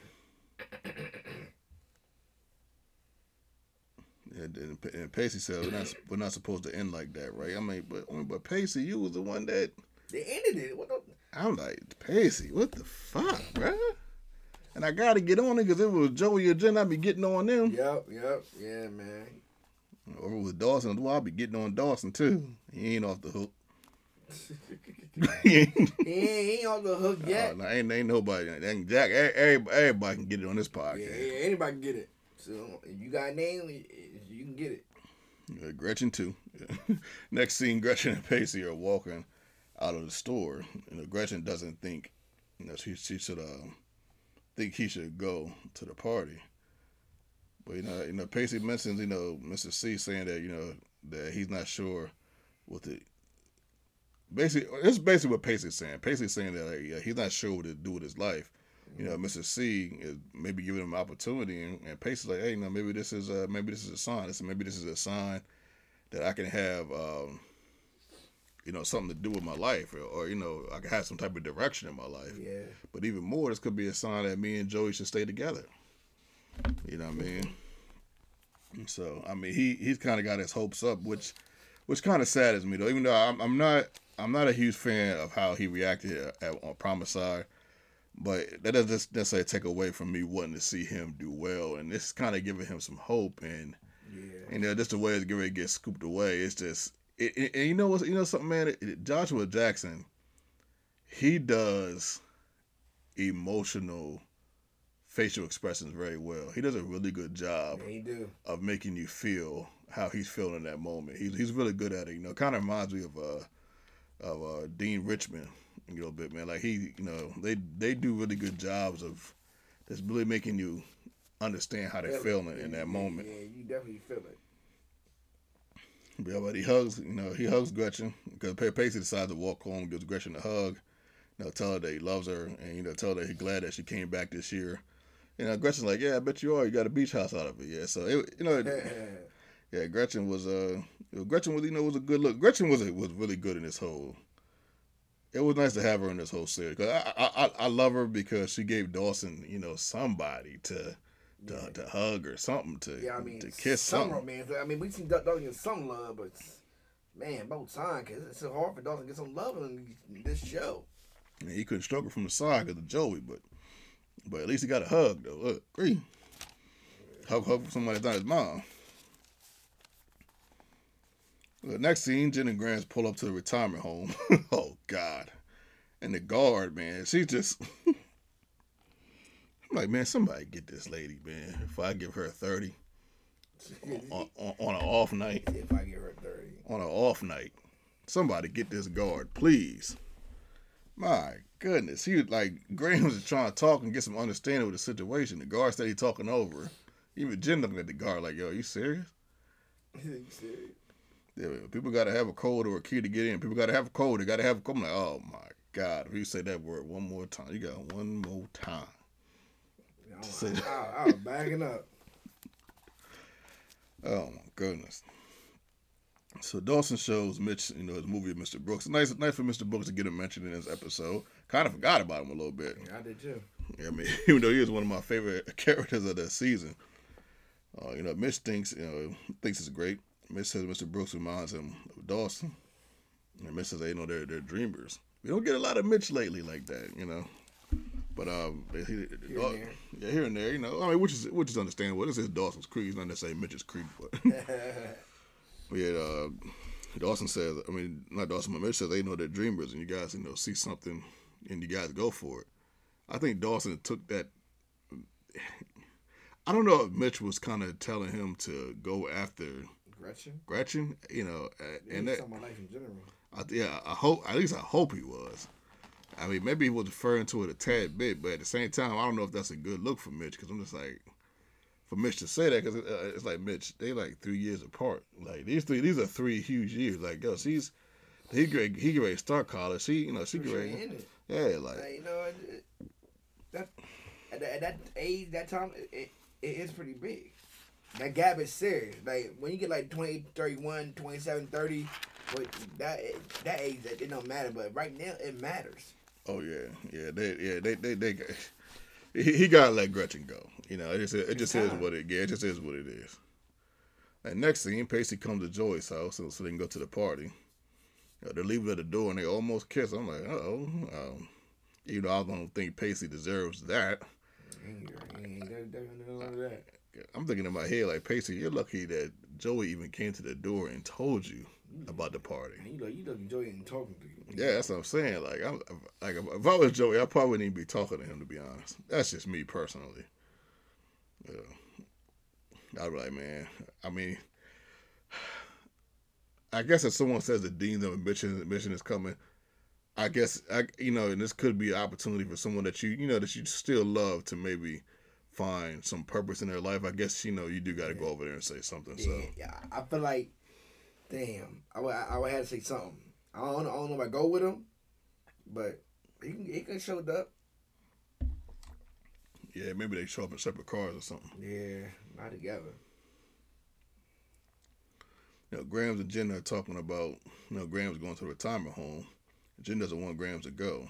And Pacey said, we're not supposed to end like that, right? I mean, but Pacey, you was the one that... They ended it. I'm like, Pacey, what the fuck, bruh? And I got to get on it, because if it was Joey or Jen, I'd be getting on them. Yep. Yeah, man. Or if it was Dawson, I'd be getting on Dawson, too. He ain't off the hook. He ain't on the hook yet. No, ain't nobody. Jack, everybody can get it on this podcast. Yeah, anybody can get it. So if you got a name, you can get it. Gretchen too. Next scene, Gretchen and Pacey are walking out of the store, and Gretchen doesn't think she should think he should go to the party. But Pacey mentions Mr. C saying that that he's not sure what the. Basically, it's basically what Pacey's saying. Pacey's saying that he's not sure what to do with his life. Mr. C is maybe giving him an opportunity, and Pacey's like, hey, maybe this is a sign. Maybe this is a sign that I can have you know, something to do with my life, or you know, I could have some type of direction in my life. Yeah. But even more, this could be a sign that me and Joey should stay together. You know what I mean? So, I mean, he's kind of got his hopes up, which kind of saddens me though. Even though I'm not a huge fan of how he reacted on Promicide, but that doesn't necessarily take away from me wanting to see him do well, and this is kind of giving him some hope. And yeah. You know, just the way it's getting ready to get scooped away. It's just, and you know what? You know something, man. Joshua Jackson, he does emotional facial expressions very well. He does a really good job of making you feel how he's feeling in that moment. He's really good at it. You know, kind of reminds me of Dean Richmond a little bit, man. Like he, you know, they do really good jobs of just really making you understand how they're feeling in that moment. Yeah, you definitely feel it. Yeah, but he hugs Gretchen because Pacey decides to walk home, gives Gretchen a hug, you know, tell her that he loves her, and you know, tell her that he's glad that she came back this year. You know, Gretchen's like, yeah, I bet you are. You got a beach house out of it, yeah. So it, you know, yeah, Gretchen was, you know, was a good look. Gretchen was really good in this whole. It was nice to have her in this whole series because I love her because she gave Dawson, you know, somebody to hug or something to kiss some romance. I mean, we seen Dawson get some love, but man, both times because it's so hard for Dawson to get some love in this show. I mean, he couldn't struggle from the side because of Joey, but at least he got a hug though. Look, Greek. Hug from somebody that's not his mom. The next scene, Jen and Grams pull up to the retirement home. Oh God! And the guard, man, she just. I'm like, man, somebody get this lady, man. If I give her 30 on an off night, if I give her 30 on an off night, somebody get this guard, please. My goodness, he was like, Grams is trying to talk and get some understanding with the situation. The guard said he talking over. Even Jen looking at the guard like, yo, you serious? You serious? People got to have a code or a key to get in. People got to have a code. They got to have a code. I'm like, oh, my God. If you say that word one more time, you got one more time. I was backing up. Oh, my goodness. So Dawson shows Mitch, you know, his movie of Mr. Brooks. Nice for Mr. Brooks to get him mentioned in this episode. Kind of forgot about him a little bit. Yeah, I did, too. Yeah, I mean, even though he was one of my favorite characters of the season. You know, Mitch thinks it's great. Mitch says Mr. Brooks reminds him of Dawson. And Mitch says they know they're dreamers. We don't get a lot of Mitch lately like that, you know. But here and there, you know. I mean, which is understandable. This is Dawson's Creek. It's not necessarily Mitch's Creek, but Dawson says, I mean, not Dawson, but Mitch says they know they're dreamers, and you guys, you know, see something, and you guys go for it. I think Dawson took that. I don't know if Mitch was kind of telling him to go after Gretchen, you know, and that. Talking about life in general. I hope he was. I mean, maybe he was referring to it a tad bit, but at the same time, I don't know if that's a good look for Mitch because I'm just like, for Mitch to say that because it's like Mitch, they like 3 years apart. Like these are 3 huge years. Like yo, he get ready to start college. She, you know, she get ready. Ended. Yeah, like you know, that at that age, that time, it is pretty big. That gap is serious. Like, when you get, like, 20, 31, 27, 30, that age, it don't matter. But right now, it matters. Oh, yeah. Yeah, he got to let Gretchen go. You know, it just is what it is. And next scene, Pacey comes to Joey's house so they can go to the party. You know, they're leaving at the door, and they almost kiss. I'm like, uh-oh. Even though I don't think Pacey deserves that. I'm thinking in my head, like, Pacey, you're lucky that Joey even came to the door and told you about the party. You lucky Joey ain't talking to you. Yeah, that's what I'm saying. Like, if I was Joey, I probably wouldn't even be talking to him, to be honest. That's just me personally. Yeah. I'd be like, man, I mean, I guess if someone says the Dean of Admission is coming, I guess, you know, and this could be an opportunity for someone that you still love to maybe find some purpose in their life. I guess, you know, you do got to go over there and say something. Yeah, so yeah, I feel like, damn, I would have to say something. I don't know if I go with him, but he can show up. Yeah, maybe they show up in separate cars or something. Yeah, not together. Grams and Jen are talking about, Grams going to the retirement home. Jen doesn't want Grams to go.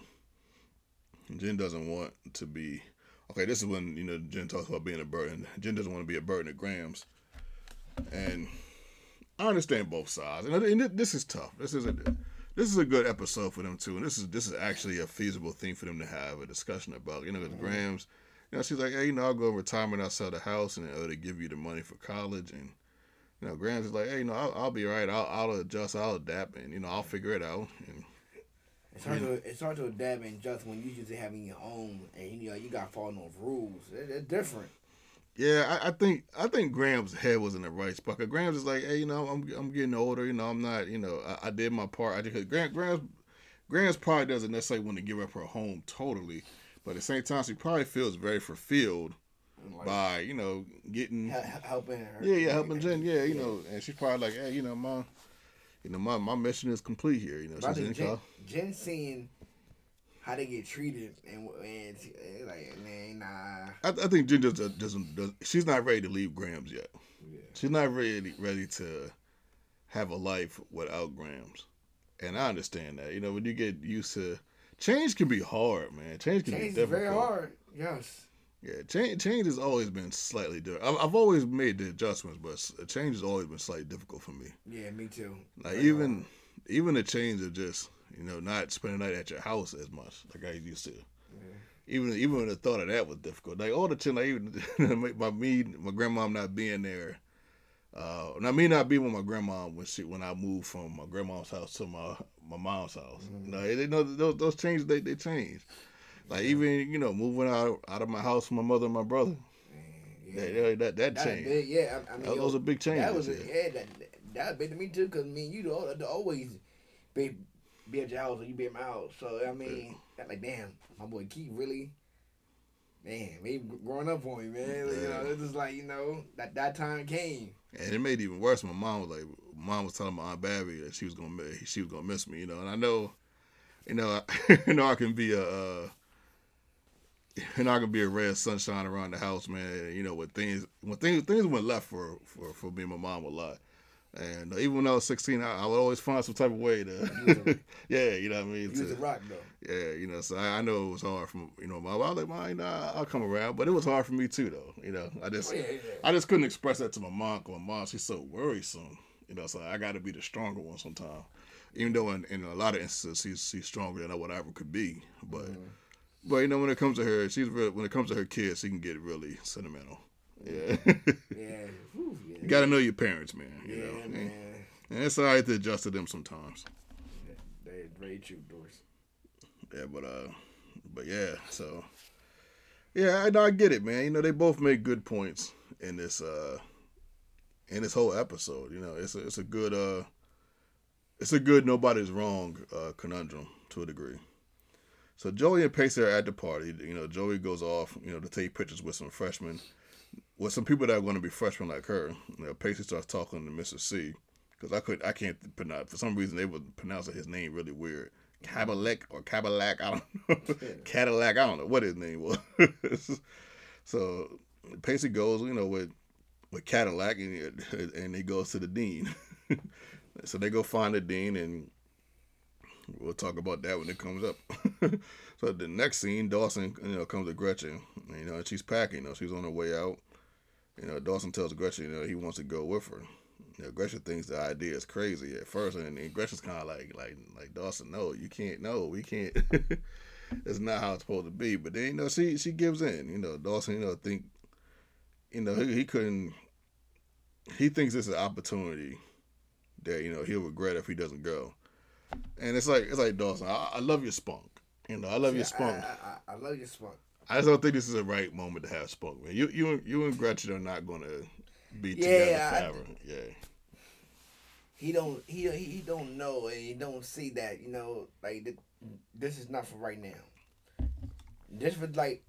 Jen doesn't want to be, okay, this is when, Jen talks about being a burden. Jen doesn't want to be a burden to Grams. And I understand both sides. And this is tough. This is a good episode for them, too. And this is actually a feasible thing for them to have a discussion about. Because Grams, she's like, hey, I'll go retirement, I'll sell the house, and it'll give you the money for college. And, Grams is like, hey, I'll be all right. I'll adjust, I'll adapt, and, I'll figure it out. And It's hard to adapt and adjust when you just having your own and you got following those rules. They're different. Yeah, I think Grams' head was in the right spot. Grams is like, hey, I'm getting older. I'm not. I did my part. I did. Grams probably doesn't necessarily want to give up her home totally, but at the same time, she probably feels very fulfilled by getting helping her. Yeah, helping Jen. Yeah, and she's probably like, hey, Mom. My mission is complete here. Jen seeing how they get treated and like, man, nah. I think Jen doesn't. She's not ready to leave Grams yet. Yeah. She's not ready to have a life without Grams, and I understand that. When you get used to change, can be hard, man. Change be difficult. Is very hard. Yes. Yeah, change has always been slightly different. I've always made the adjustments, but change has always been slightly difficult for me. Yeah, me too. Like right even the change of just not spending the night at your house as much like I used to. Yeah. Even the thought of that was difficult. Like all the time, my grandmom not being there, not me not being with my grandma when I moved from my grandma's house to my mom's house. Mm-hmm. Those changes they change. Like even moving out of my house with my mother and my brother, yeah. that changed. Big, yeah, I mean, that was a big change. That was that big to me too, because you always be at your house or you be at my house. So I mean, yeah. Like damn, my boy Keith really, man, maybe growing up on me, man. Yeah. It's just like that time came. And it made it even worse. My mom was like, telling my Aunt Babby that she was gonna miss me, And I know, I can be a ray of sunshine around the house, man. When things went left for me and my mom a lot, and even when I was 16, I would always find some type of way to, yeah, what I mean. You was a rock though. Yeah, So I know it was hard for my mom. I was like, I'll come around, but it was hard for me too, though. I just couldn't express that to my mom. Cause my mom, she's so worrisome, So I got to be the stronger one sometimes, even though in a lot of instances she's stronger than what I ever could be, but. Mm-hmm. But when it comes to her, when it comes to her kids, she can get really sentimental. Yeah. Yeah. Ooh, yeah. You gotta know your parents, man. Man. And it's all right to adjust to them sometimes. Yeah, they're very true, Doris. Yeah, but yeah. So, yeah, I get it, man. They both make good points in this whole episode. It's a good nobody's wrong conundrum to a degree. So Joey and Pacey are at the party. Joey goes off, to take pictures with some freshmen, with some people that are going to be freshmen like her. Pacey starts talking to Mr. C, because I can't pronounce. For some reason, they were pronouncing his name really weird. Cadillac, I don't know. Cadillac, I don't know what his name was. So Pacey goes, with Cadillac, and he goes to the dean. So they go find the dean and. We'll talk about that when it comes up. So the next scene, Dawson, comes to Gretchen. And she's packing. She's on her way out. Dawson tells Gretchen, he wants to go with her. Gretchen thinks the idea is crazy at first, and Gretchen's kind of like Dawson, no, you can't, no, we can't. That's not how it's supposed to be. But then, she gives in. Dawson, think, he couldn't. He thinks it's an opportunity that he'll regret if he doesn't go. And it's like Dawson. I love your spunk. I love your spunk. I love your spunk. I just don't think this is the right moment to have spunk, man. You and Gretchen are not going to be together forever. He don't know and he don't see that. Like this is not for right now. This was like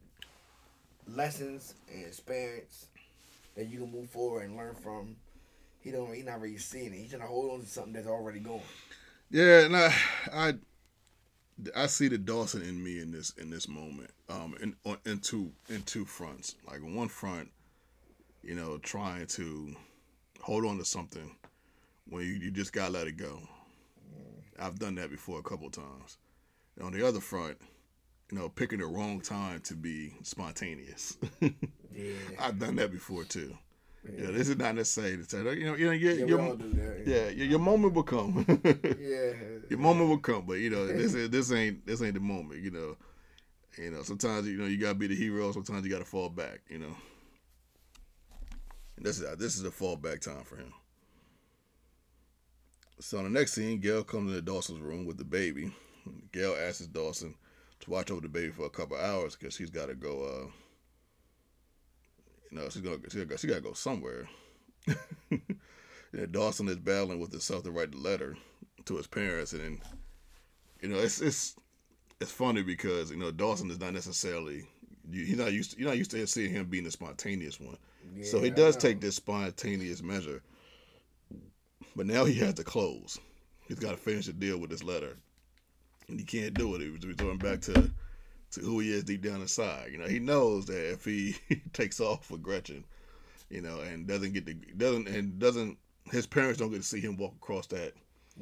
lessons and experience that you can move forward and learn from. He not really seeing it. He's trying to hold on to something that's already going. Yeah, and I see the Dawson in me in this moment, in two fronts. Like on one front, trying to hold on to something when you just gotta let it go. I've done that before a couple of times. And on the other front, you know, picking the wrong time to be spontaneous. Yeah. I've done that before too. Yeah, this is not necessary to say. Your moment will come. Yeah, your moment will come, but you know this ain't the moment. You know sometimes you gotta be the hero. Sometimes you gotta fall back. You know, and this is a fallback time for him. So in the next scene, Gail comes into Dawson's room with the baby. Gail asks Dawson to watch over the baby for a couple of hours because she's gotta go. She gotta go somewhere. Dawson is battling with himself to write the letter to his parents, and then, it's funny because Dawson is not necessarily you're not used to seeing him being the spontaneous one, yeah, so he does take this spontaneous measure, but now he has to close. He's got to finish the deal with this letter, and he can't do it. He was returning back to who he is deep down inside. He knows that if he takes off for Gretchen, and his parents don't get to see him walk across that,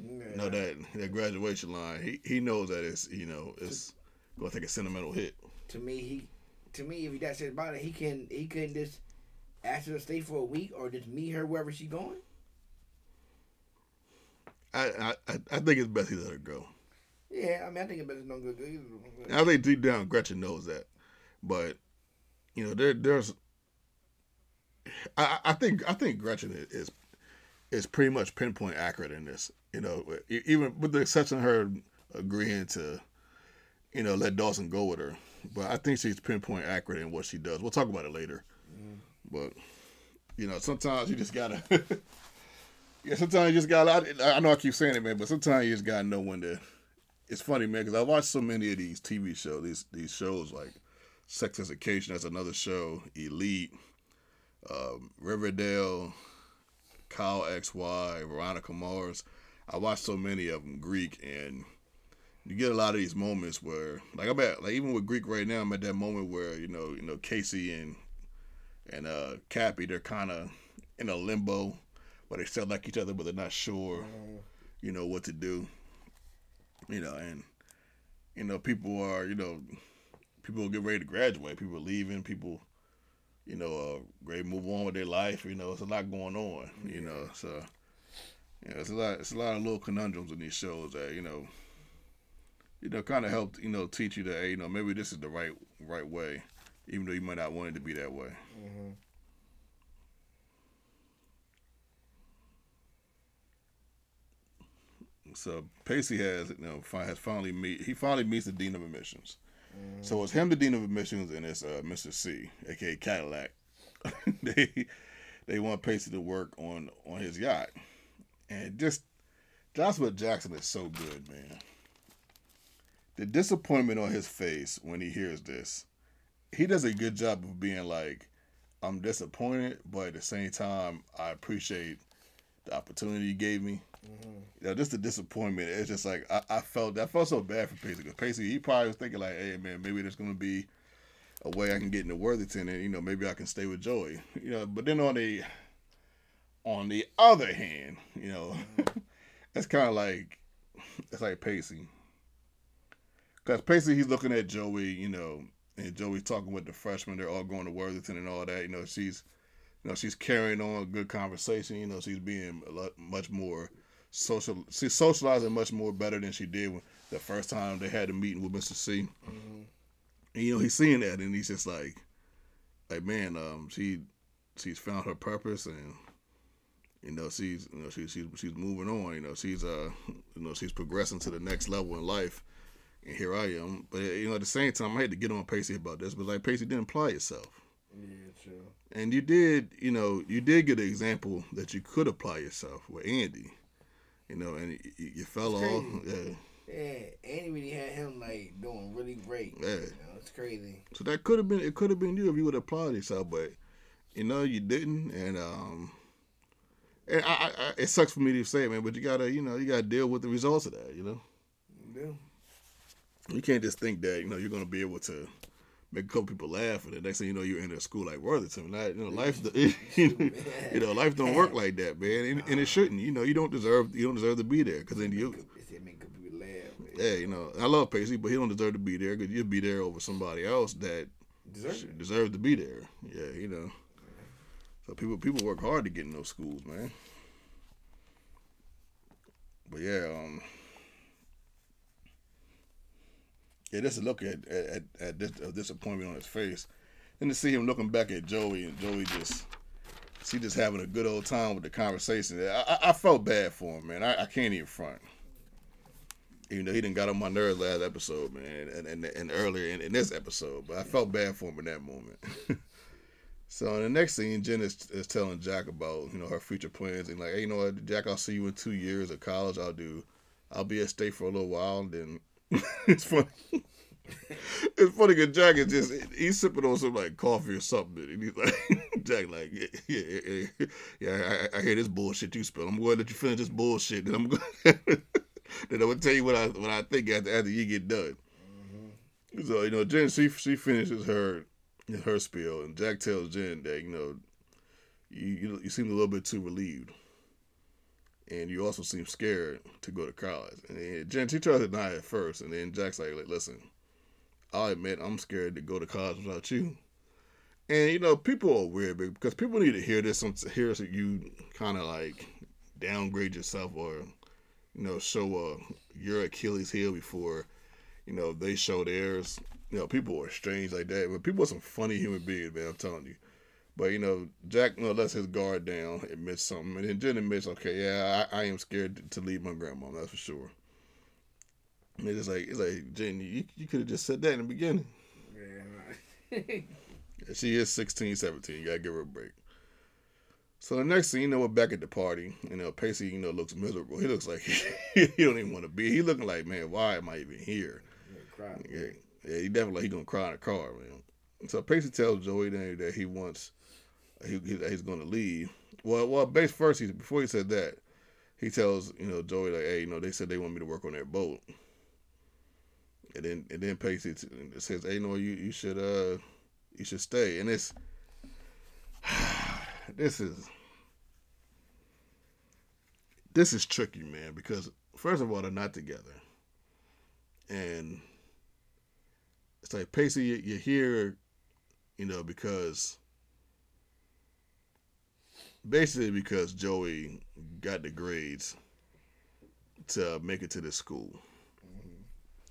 that graduation line. He knows that it's going to take a sentimental hit. To me, if that's his body, he couldn't just ask her to stay for a week or just meet her wherever she's going. I think it's best he let her go. Yeah, I think it's better than no good. I think deep down Gretchen knows that, but there's. I think Gretchen is pretty much pinpoint accurate in this. Even with the exception of her agreeing to, let Dawson go with her, but I think she's pinpoint accurate in what she does. We'll talk about it later, but sometimes you just gotta. Yeah, sometimes you just gotta. I know I keep saying it, man, but sometimes you just gotta know when to. It's funny, man, because I watch so many of these TV shows, these shows like Sex Education, that's another show, Elite, Riverdale, Kyle XY, Veronica Mars. I watch so many of them, Greek, and you get a lot of these moments where, even with Greek right now, I'm at that moment where, Casey and Cappy, they're kind of in a limbo where they sound like each other, but they're not sure, what to do. People are, people get ready to graduate. People are leaving. People, ready to move on with their life. It's a lot going on, so, it's a lot of little conundrums in these shows that, kind of helped, teach you that, maybe this is the right way, even though you might not want it to be that way. Mm-hmm. So Pacey finally meets the Dean of Admissions. Mm. So it's him, the Dean of Admissions, and it's Mr. C, aka Cadillac. they want Pacey to work on his yacht, and just Joshua Jackson is so good, man. The disappointment on his face when he hears this, he does a good job of being like, "I'm disappointed, but at the same time, I appreciate the opportunity you gave me." Mm-hmm. Just the disappointment. It's just like I felt so bad for Pacey, because Pacey, he probably was thinking like, "Hey man, maybe there's gonna be a way I can get into Worthington, and maybe I can stay with Joey." But then on the other hand, that's kind of like Pacey, because Pacey, he's looking at Joey, and Joey's talking with the freshmen. They're all going to Worthington and all that. She's carrying on a good conversation. She's being much more. She's socializing much more better than she did when the first time they had a meeting with Mr. C. Mm-hmm. And, he's seeing that, and he's just like man, she's found her purpose, and she's moving on. She's progressing to the next level in life, and here I am. But at the same time, I hate to get on Pacey about this, but Pacey didn't apply yourself. Yeah, true. And you did get an example that you could apply yourself with Andy. And you fell off. Yeah. Yeah, Andy really had him doing really great. Yeah, it's crazy. So that could have been you if you would have applied yourself, but you didn't. And and I it sucks for me to say, man, but you gotta deal with the results of that. Yeah. You can't just think that you're gonna be able to make a couple people laugh, and the next thing you know, you're in a school like Worthington. Life don't work like that, man, and it shouldn't. You know, you don't deserve to be there, because then I love Pacey, but he don't deserve to be there, because you'll be there over somebody else that deserve to be there. Yeah, you know. So people work hard to get in those schools, man. But yeah, just a look at this disappointment on his face, and to see him looking back at Joey, and Joey just having a good old time with the conversation. I felt bad for him, man. I can't even front. You know, he done got on my nerves last episode, man, and earlier in this episode. But I felt bad for him in that moment. So the next scene, Jen is telling Jack about, you know, her future plans, and like, hey, you know what, Jack, I'll see you in 2 years of college. I'll be at state for a little while, and then it's funny. It's funny because Jack is he's sipping on some like coffee or something, and he's like, Jack, like, I hear this bullshit you spill. I'm going to let you finish this bullshit, then I'm going to tell you what I think after you get done. Mm-hmm. So you know, Jen, she finishes her spiel, and Jack tells Jen that, you know, you seem a little bit too relieved, and you also seem scared to go to college. And then Jen, she tries to deny it first, and then Jack's like, listen, I'll admit I'm scared to go to college without you. And you know, people are weird, because people need to hear this, so you kind of like downgrade yourself, or, you know, show your Achilles heel before, you know, they show theirs. You know, people are strange like that, but people are some funny human beings, man, I'm telling you. But, you know, Jack, you know, lets his guard down, admits something, and then Jen admits, okay, yeah, I am scared to leave my grandma, that's for sure. And it's like Jen, you could have just said that in the beginning. Yeah, right. She is 16, 17, you gotta give her a break. So the next thing, you know, we're back at the party, you know, Pacey, you know, looks miserable. He looks like he don't even want to be, he looking like, man, why am I even here? Yeah, he definitely he's gonna cry in the car, man. So Pacey tells Joey that he's gonna leave. Before he said that, he tells, you know, Joey, like, hey, you know, they said they want me to work on their boat. And then Pacey says, hey, no, you should stay. And it's this is tricky, man, because first of all, they're not together, and it's like, Pacey, you're here, you know, because Joey got the grades to make it to this school.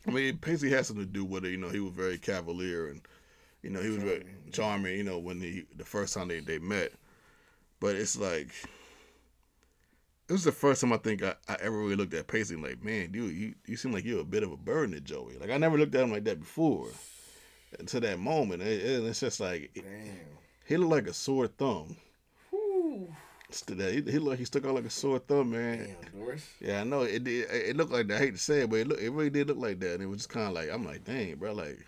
I mean, Pacey has something to do with it. You know, he was very cavalier, and, you know, he was very charming, you know, when the first time they met. But it's like, this is the first time I think I ever really looked at Pacey like, man, dude, you seem like you're a bit of a burden to Joey. Like, I never looked at him like that before until that moment. It's just like, he looked like a sore thumb. Whew. He looked like he stuck out like a sore thumb, man. Damn, Doris. Yeah, I know. It looked like that. I hate to say it, but it really did look like that. And it was just kind of like, I'm like, dang, bro, like,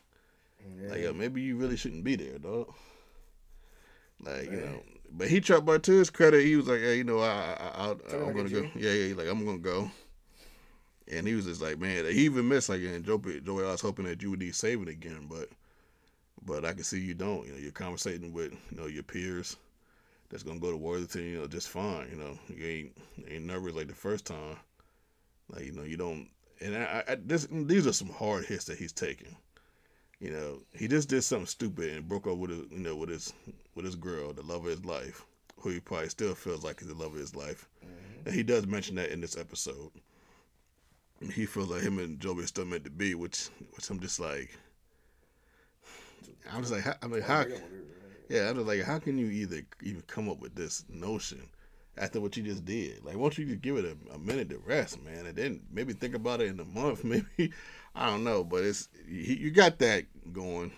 maybe you really shouldn't be there, dog. Like, man. You know. But he tried, but to his credit, he was like, hey, you know, I'm going to go. Yeah, he's like, I'm going to go. And he was just like, man, he even missed, like, and Joey, I was hoping that you would need saving again, but I can see you don't. You know, you're conversating with, you know, your peers that's going to go to Worthington, you know, just fine. You know, you ain't nervous like the first time. Like, you know, you don't. And these are some hard hits that he's taking. You know, he just did something stupid and broke up with his, you know, with his girl, the love of his life, who he probably still feels like is the love of his life. Mm-hmm. And he does mention that in this episode. He feels like him and Joey are still meant to be, which I'm just like, how can you even come up with this notion after what you just did? Like, why don't you just give it a minute to rest, man, and then maybe think about it in a month, maybe. I don't know, but you got that going.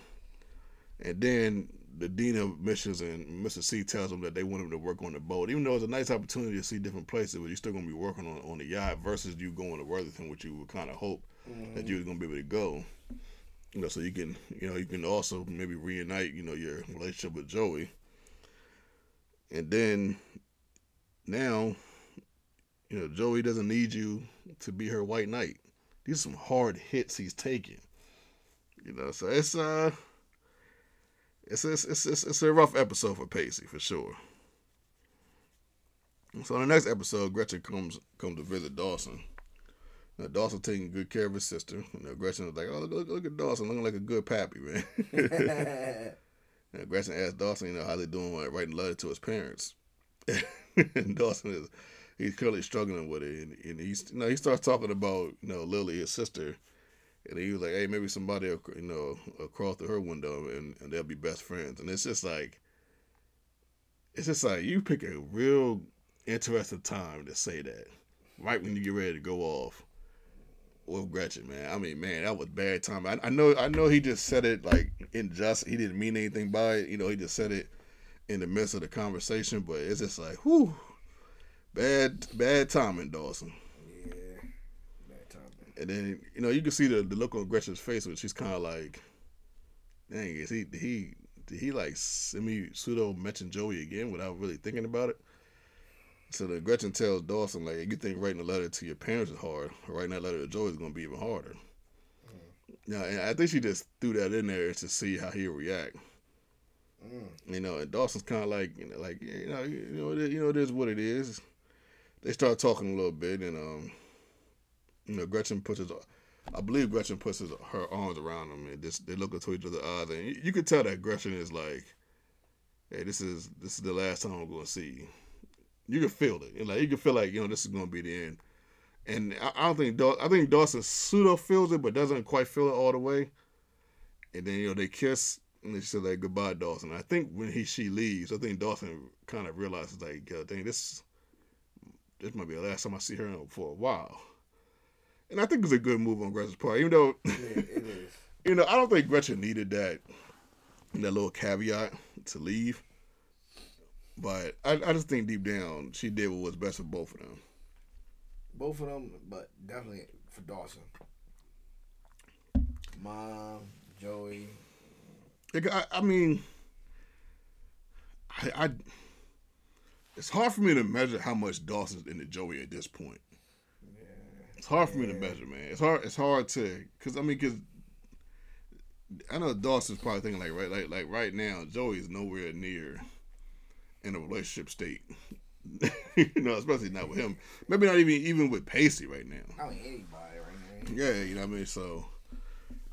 And then the Dean of Admissions and Mr. C tells them that they want him to work on the boat, even though it's a nice opportunity to see different places, but you're still going to be working on the yacht versus you going to Worthington, which you would kind of hope that you were going to be able to go. You know, so you can also maybe reunite, you know, your relationship with Joey. And then now, you know, Joey doesn't need you to be her white knight. These are some hard hits he's taking. You know, so it's It's a rough episode for Pacey, for sure. So in the next episode, Gretchen comes to visit Dawson. Now, Dawson taking good care of his sister. You know, Gretchen was like, "Oh, look at Dawson looking like a good pappy, man." And Gretchen asked Dawson, you know, how they doing with writing letters to his parents. And Dawson he's clearly struggling with it, and he starts talking about, you know, Lily, his sister, and he was like, "Hey, maybe somebody will, you know, will crawl through her window and they'll be best friends." And it's just like you pick a real interesting time to say that, right when you get ready to go off with Gretchen, man. I mean, man, that was bad time. I know he just said it like he didn't mean anything by it. You know, he just said it in the midst of the conversation, but it's just like, whew, bad timing, Dawson. Yeah, bad timing. And then, you know, you can see the look on Gretchen's face when she's kind of like, dang, is he like semi-pseudo mention Joey again without really thinking about it? So then Gretchen tells Dawson, like, you think writing a letter to your parents is hard, writing that letter to Joey is going to be even harder. Mm. Now, and I think she just threw that in there to see how he'll react. Mm. You know, and Dawson's kind of like, you know, it is what it is. They start talking a little bit, and you know, I believe Gretchen puts her arms around him, and they look into each other's eyes, and you could tell that Gretchen is like, "Hey, this is the last time I'm gonna see you." You can feel it, and like you can feel like, you know, this is gonna be the end. And I think Dawson pseudo feels it, but doesn't quite feel it all the way. And then, you know, they kiss. And she said, like, "Goodbye, Dawson." I think when she leaves, I think Dawson kind of realizes, like, "Yo, dang, this might be the last time I see her for a while." And I think it's a good move on Gretchen's part, even though, yeah, it is. You know, I don't think Gretchen needed that little caveat to leave. But I just think deep down, she did what was best for both of them. Both of them, but definitely for Dawson. Mom, Joey. I mean, it's hard for me to measure how much Dawson's into Joey at this point. Yeah, it's hard for me to measure, man. It's hard to, because I know Dawson's probably thinking like right now, Joey's nowhere near in a relationship state. You know, especially not with him. Maybe not even with Pacey right now. I mean, anybody right now. Yeah, you know what I mean. So.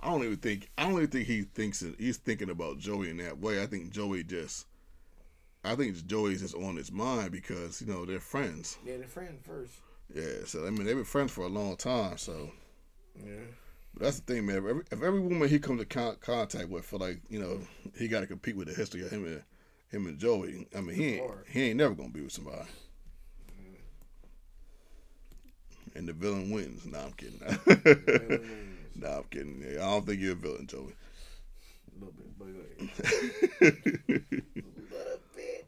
I don't even think he's thinking about Joey in that way. I think Joey's just on his mind because, you know, they're friends. Yeah, they're friends first. Yeah, so I mean, they've been friends for a long time. So yeah, but that's the thing, man. If every woman he comes to contact with, feel like, you know, he got to compete with the history of him and Joey. I mean, he ain't never gonna be with somebody. Mm. And the villain wins. Nah, I'm kidding. The villain wins. Nah, I'm kidding. I don't think you're a villain, Joey. A little bit, but little bit.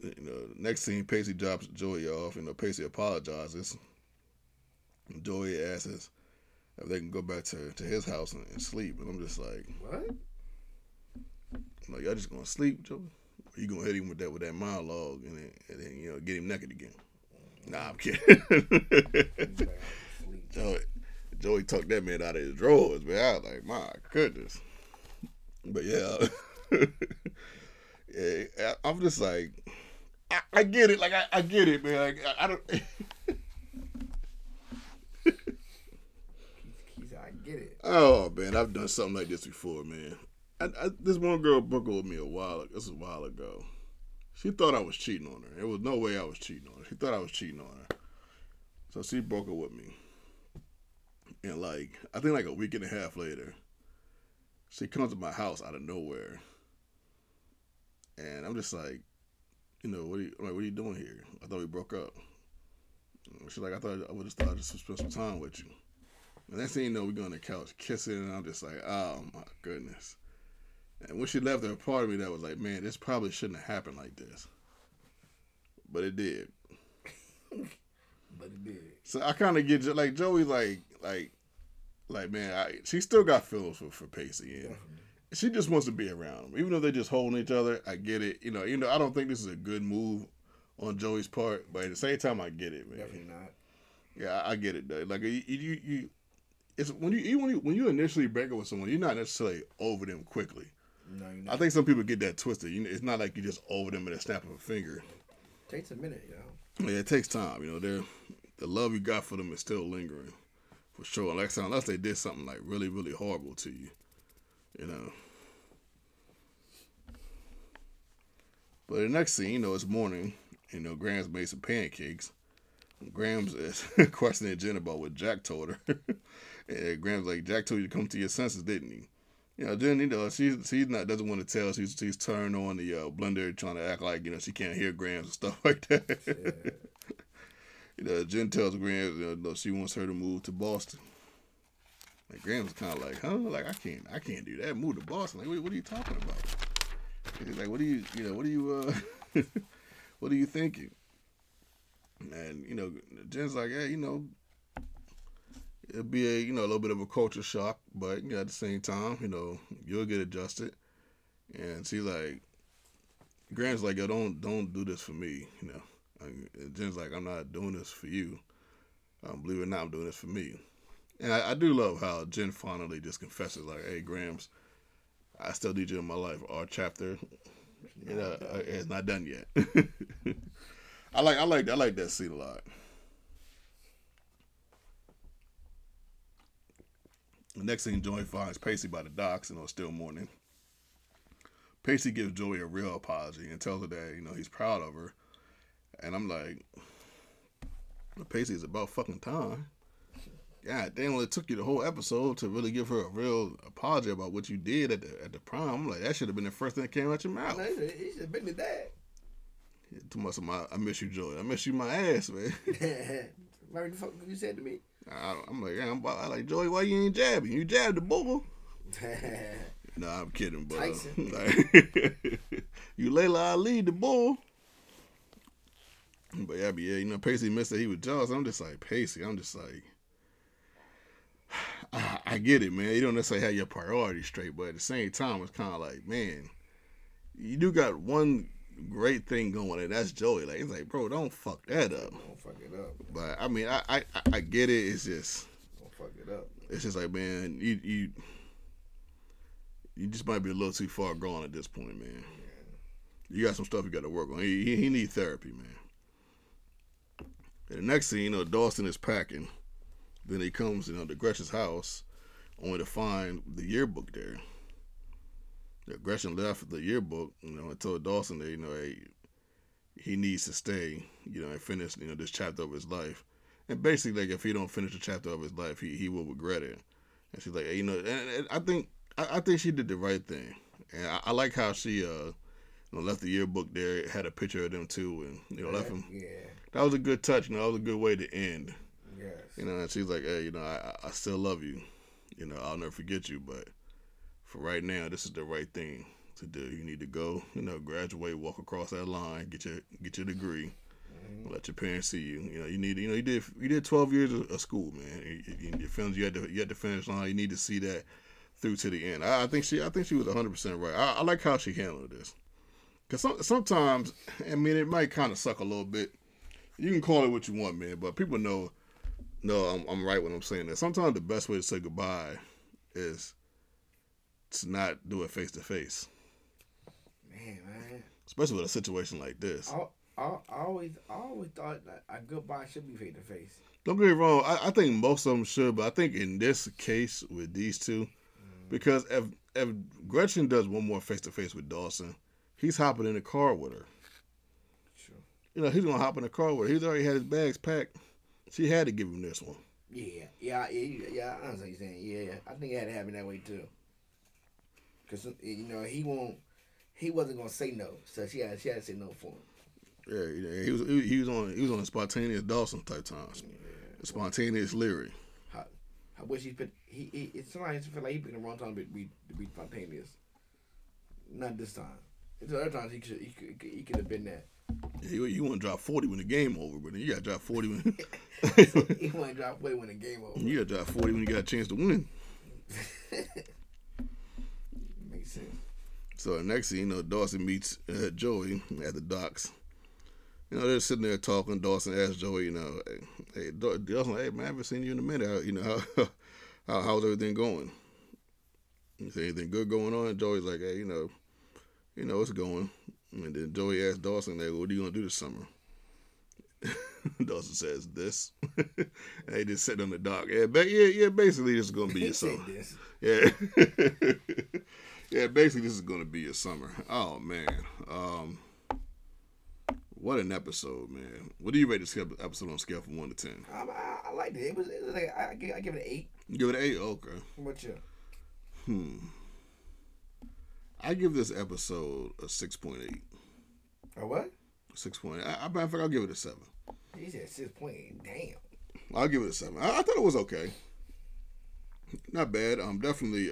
You know, next scene, Pacey drops Joey off. You know, Pacey apologizes. Joey asks if they can go back to his house and sleep. And I'm just like, what? I'm like, y'all just gonna sleep, Joey? Or you gonna hit him with that monologue and then you know, get him naked again? Nah, I'm kidding. Joey tucked that man out of his drawers, man. I was like, my goodness. But yeah, yeah, I'm just like, I get it. Like, I get it, man. Like, I don't. I get it. Oh man, I've done something like this before, man. This one girl buckled me a while ago. She thought I was cheating on her. There was no way I was cheating on her. She thought I was cheating on her, so she broke up with me. And like, I think like a week and a half later, she comes to my house out of nowhere, and I'm just like, you know, what are you doing here? I thought we broke up. And she's like, I would have just spent some time with you. And next thing you know, we go on the couch kissing, and I'm just like, oh my goodness. And when she left, there was part of me that was like, man, this probably shouldn't have happened like this, but it did. But it did. So I kind of get like Joey, like man, she still got feelings for Pacey, and she just wants to be around him, even though they're just holding each other. I get it, you know. I don't think this is a good move on Joey's part, but at the same time, I get it, man. Definitely not. Yeah, I get it, though. Like you, it's when you initially break up with someone, you're not necessarily over them quickly. No, you're not. I think some people get that twisted. You know, it's not like you just over them at a snap of a finger. It takes a minute, yo. Yeah, it takes time. You know, the love you got for them is still lingering, for sure. Unless they did something like really, really horrible to you, you know. But the next scene, you know, it's morning. You know, Grams made some pancakes. Grams is questioning Jen about what Jack told her. And Grams like, Jack told you to come to your senses, didn't he? You know, Jen, you know, she's not, doesn't want to tell. She's turned on the blender, trying to act like, you know, she can't hear Grams and stuff like that. Yeah. You know, Jen tells Grams, you know, she wants her to move to Boston. And Grams is kind of like, huh? Like, I can't do that. Move to Boston. Like, what are you talking about? He's like, what are you thinking? And, you know, Jen's like, hey, you know, it'll be a, you know, a little bit of a culture shock, but, you know, at the same time, you know, you'll get adjusted. And she's like, Grams like, yo, don't do this for me, you know. And Jen's like, I'm not doing this for you. Believe it or not, I'm doing this for me. And I do love how Jen finally just confesses, like, hey, Grams, I still need you in my life. Our chapter, you know, it's not done yet. I like that scene a lot. The next thing, Joey finds Pacey by the docks, and it's still morning. Pacey gives Joey a real apology and tells her that, you know, he's proud of her. And I'm like, Pacey, is about fucking time. God damn, well, it took you the whole episode to really give her a real apology about what you did at the prom. I'm like, that should have been the first thing that came out your mouth. He should have been at that. Too much of my, I miss you, Joey. I miss you, my ass, man. What the fuck you said to me? I'm like, yeah, I'm like, Joey, why you ain't jabbing? You jabbed the boo. Nah, I'm kidding, but like, you Layla Ali, the bull. But yeah, you know, Pacey missed that he was jealous. I'm just like, Pacey, I get it, man. You don't necessarily have your priorities straight, but at the same time, it's kind of like, man, you do got one great thing going, and that's Joey. Like, it's like, bro, don't fuck that up. Don't fuck it up. But I mean, I get it. It's just don't fuck it up. It's just like, man, you just might be a little too far gone at this point, man. Yeah. You got some stuff you got to work on. He need therapy, man. And the next scene, you know, Dawson is packing. Then he comes, you know, to Gretchen's house, only to find the yearbook there. Gretchen left the yearbook, you know, and told Dawson that, you know, hey, he needs to stay, you know, and finish, you know, this chapter of his life. And basically, like, if he don't finish the chapter of his life, he will regret it. And she's like, hey, you know, and I think she did the right thing. And I like how she, you know, left the yearbook there, had a picture of them too, and, you know, left him. Yeah. That was a good touch, you know, that was a good way to end. Yes. You know, and she's like, hey, you know, I still love you. You know, I'll never forget you, but for right now, this is the right thing to do. You need to go, you know, graduate, walk across that line, get your degree, mm-hmm. Let your parents see you. You know, you need, you know, you did 12 years of school, man. You had to finish line. You need to see that through to the end. I think she was 100% right. I like how she handled this, because sometimes, I mean, it might kind of suck a little bit. You can call it what you want, man, but people know. No, I'm right when I'm saying that. Sometimes the best way to say goodbye is to not do it face to face. Man. Especially with a situation like this. I always thought that a goodbye should be face to face. Don't get me wrong. I think most of them should, but I think in this case with these two, because if Gretchen does one more face to face with Dawson, he's hopping in the car with her. Sure. You know, he's gonna hop in the car with her. He's already had his bags packed. She had to give him this one. Yeah. I understand what you're saying. Yeah, I think it had to happen that way too. Cause you know he wasn't gonna say no, so she had to say no for him. Yeah, he was on a spontaneous Dawson type times, a spontaneous Leary. I wish he sometimes feel like he picked the wrong time to be spontaneous. Not this time. It's other times he could have been there. Yeah, you want to drop 40 when the game over, but then you got to drop 40 when... You want to drop 40 when the game over. You got to drop 40 when you got a chance to win. Makes sense. So the next thing, you know, Dawson meets Joey at the docks. You know, they're sitting there talking. Dawson asks Joey, you know, hey, Dawson, hey, man, I haven't seen you in a minute. How's everything going? You see anything good going on? Joey's like, hey, you know it's going. And then Joey asked Dawson, like, what are you going to do this summer? Dawson says, this. They just sitting on the dock. Yeah, basically this is going to be your summer. Yeah. Yeah, basically this is going to be your summer. Oh, man. What an episode, man. What do you rate this episode on a scale from 1 to 10? I liked it. It was like, I give it an 8. You give it an 8? Okay. What you? I give this episode a 6.8. A what? 6.8. I think I'll give it a 7. You said 6.8. Damn. I'll give it a 7. I thought it was okay. Not bad. Definitely.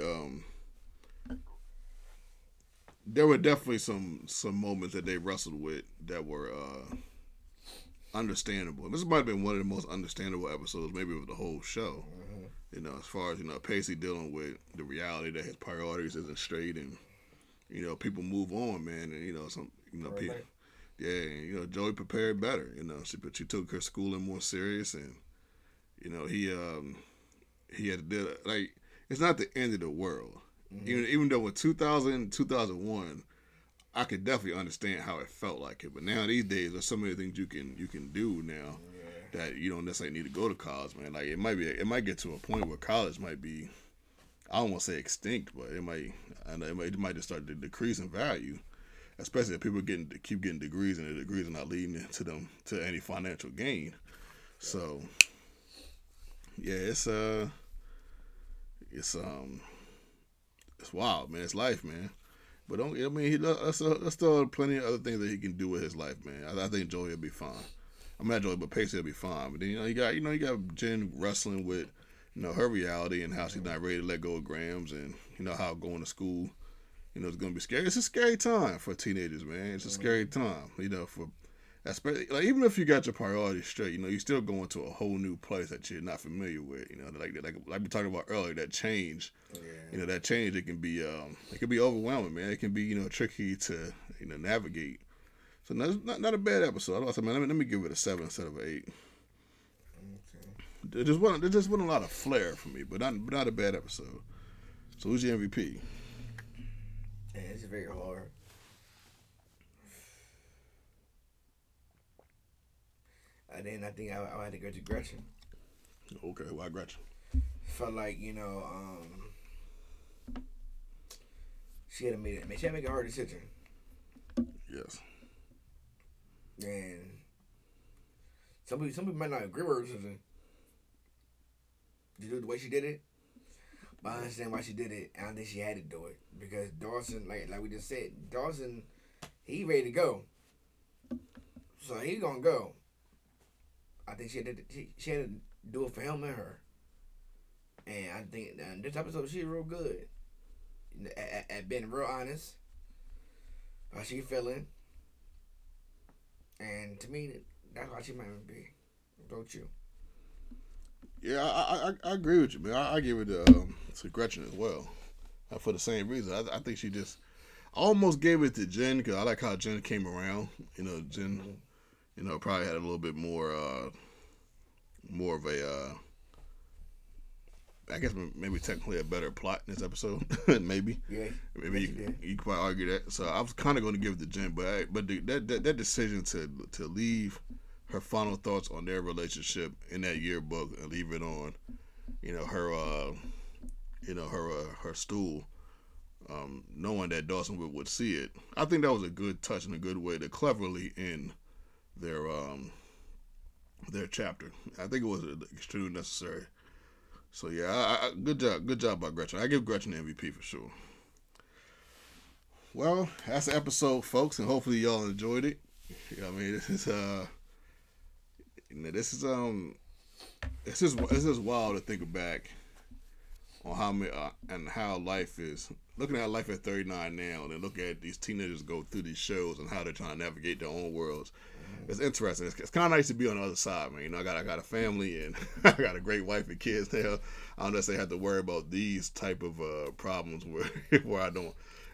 There were definitely some moments that they wrestled with that were understandable. This might have been one of the most understandable episodes, maybe of the whole show. Mm-hmm. As far as Pacey dealing with the reality that his priorities isn't straight, and people move on, man, and people. Yeah, Joey prepared better. She took her schooling more serious, and he had to do, like, it's not the end of the world. Mm-hmm. Even though with 2000, 2001, I could definitely understand how it felt like it. But now these days, there's so many things you can do now that you don't necessarily need to go to college, man. Like it might get to a point where college might be, I don't want to say extinct, but it might just start to decrease in value, especially if people keep getting degrees and the degrees are not leading to any financial gain. So yeah, it's wild, man. It's life, man. But there's still plenty of other things that he can do with his life, man. I think Joey will be fine. I'm not Joey, but Pacey will be fine. But then you got Jen wrestling with her reality and how she's not ready to let go of Grams, and how going to school, it's gonna be scary. It's a scary time for teenagers, man. It's a scary time, for especially like even if you got your priorities straight, you're still going to a whole new place that you're not familiar with. Like we talked about earlier, that change. Yeah. That change it can be overwhelming, man. It can be tricky to navigate. So not a bad episode. I thought, man, let me give it a 7 instead of an 8. Okay. There just wasn't a lot of flair for me, but not a bad episode. So who's your MVP? Man, it's very hard. And then I think I had to go to Gretchen. Okay, why Gretchen? Felt like, she had to make it. Man, she had to make a hard decision. Yes. And some people might not agree with her decision. You know the way she did it? But I understand why she did it, and I think she had to do it. Because Dawson, like we just said, Dawson, he ready to go. So he gonna go. I think she had to do it for him and her. And I think this episode, she's real good at being real honest. How she feeling. And to me, that's how she might be. Don't you? Yeah, I agree with you, man. I give it to Gretchen as well, for the same reason. I think she just, I almost gave it to Jen because I like how Jen came around. Jen, probably had a little bit more of a, I guess maybe technically a better plot in this episode, maybe. Yeah. Maybe you could probably argue that. So I was kind of going to give it to Jen, but that decision to leave her final thoughts on their relationship in that yearbook and leave it on, her stool, knowing that Dawson would see it. I think that was a good touch and a good way to cleverly end their chapter. I think it was extremely necessary. So yeah, good job by Gretchen. I give Gretchen the MVP for sure. Well, that's the episode, folks, and hopefully y'all enjoyed it. It's just wild to think back on how many and how life is. Looking at life at 39 now, and then look at these teenagers go through these shows and how they're trying to navigate their own worlds. It's interesting. It's kind of nice to be on the other side, man. I got a family and I got a great wife and kids now. I don't necessarily have to worry about these type of problems where I don't.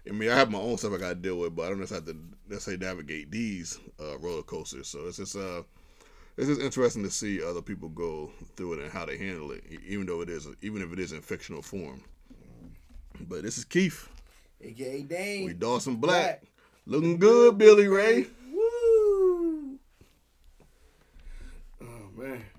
I mean, I have my own stuff I got to deal with, but I don't necessarily have to navigate these roller coasters. So it's just interesting to see other people go through it and how they handle it, even if it is in fictional form. But this is Keith. AKA Dane. We Dawson Black. Looking good, Billy Ray. Woo! Oh, man.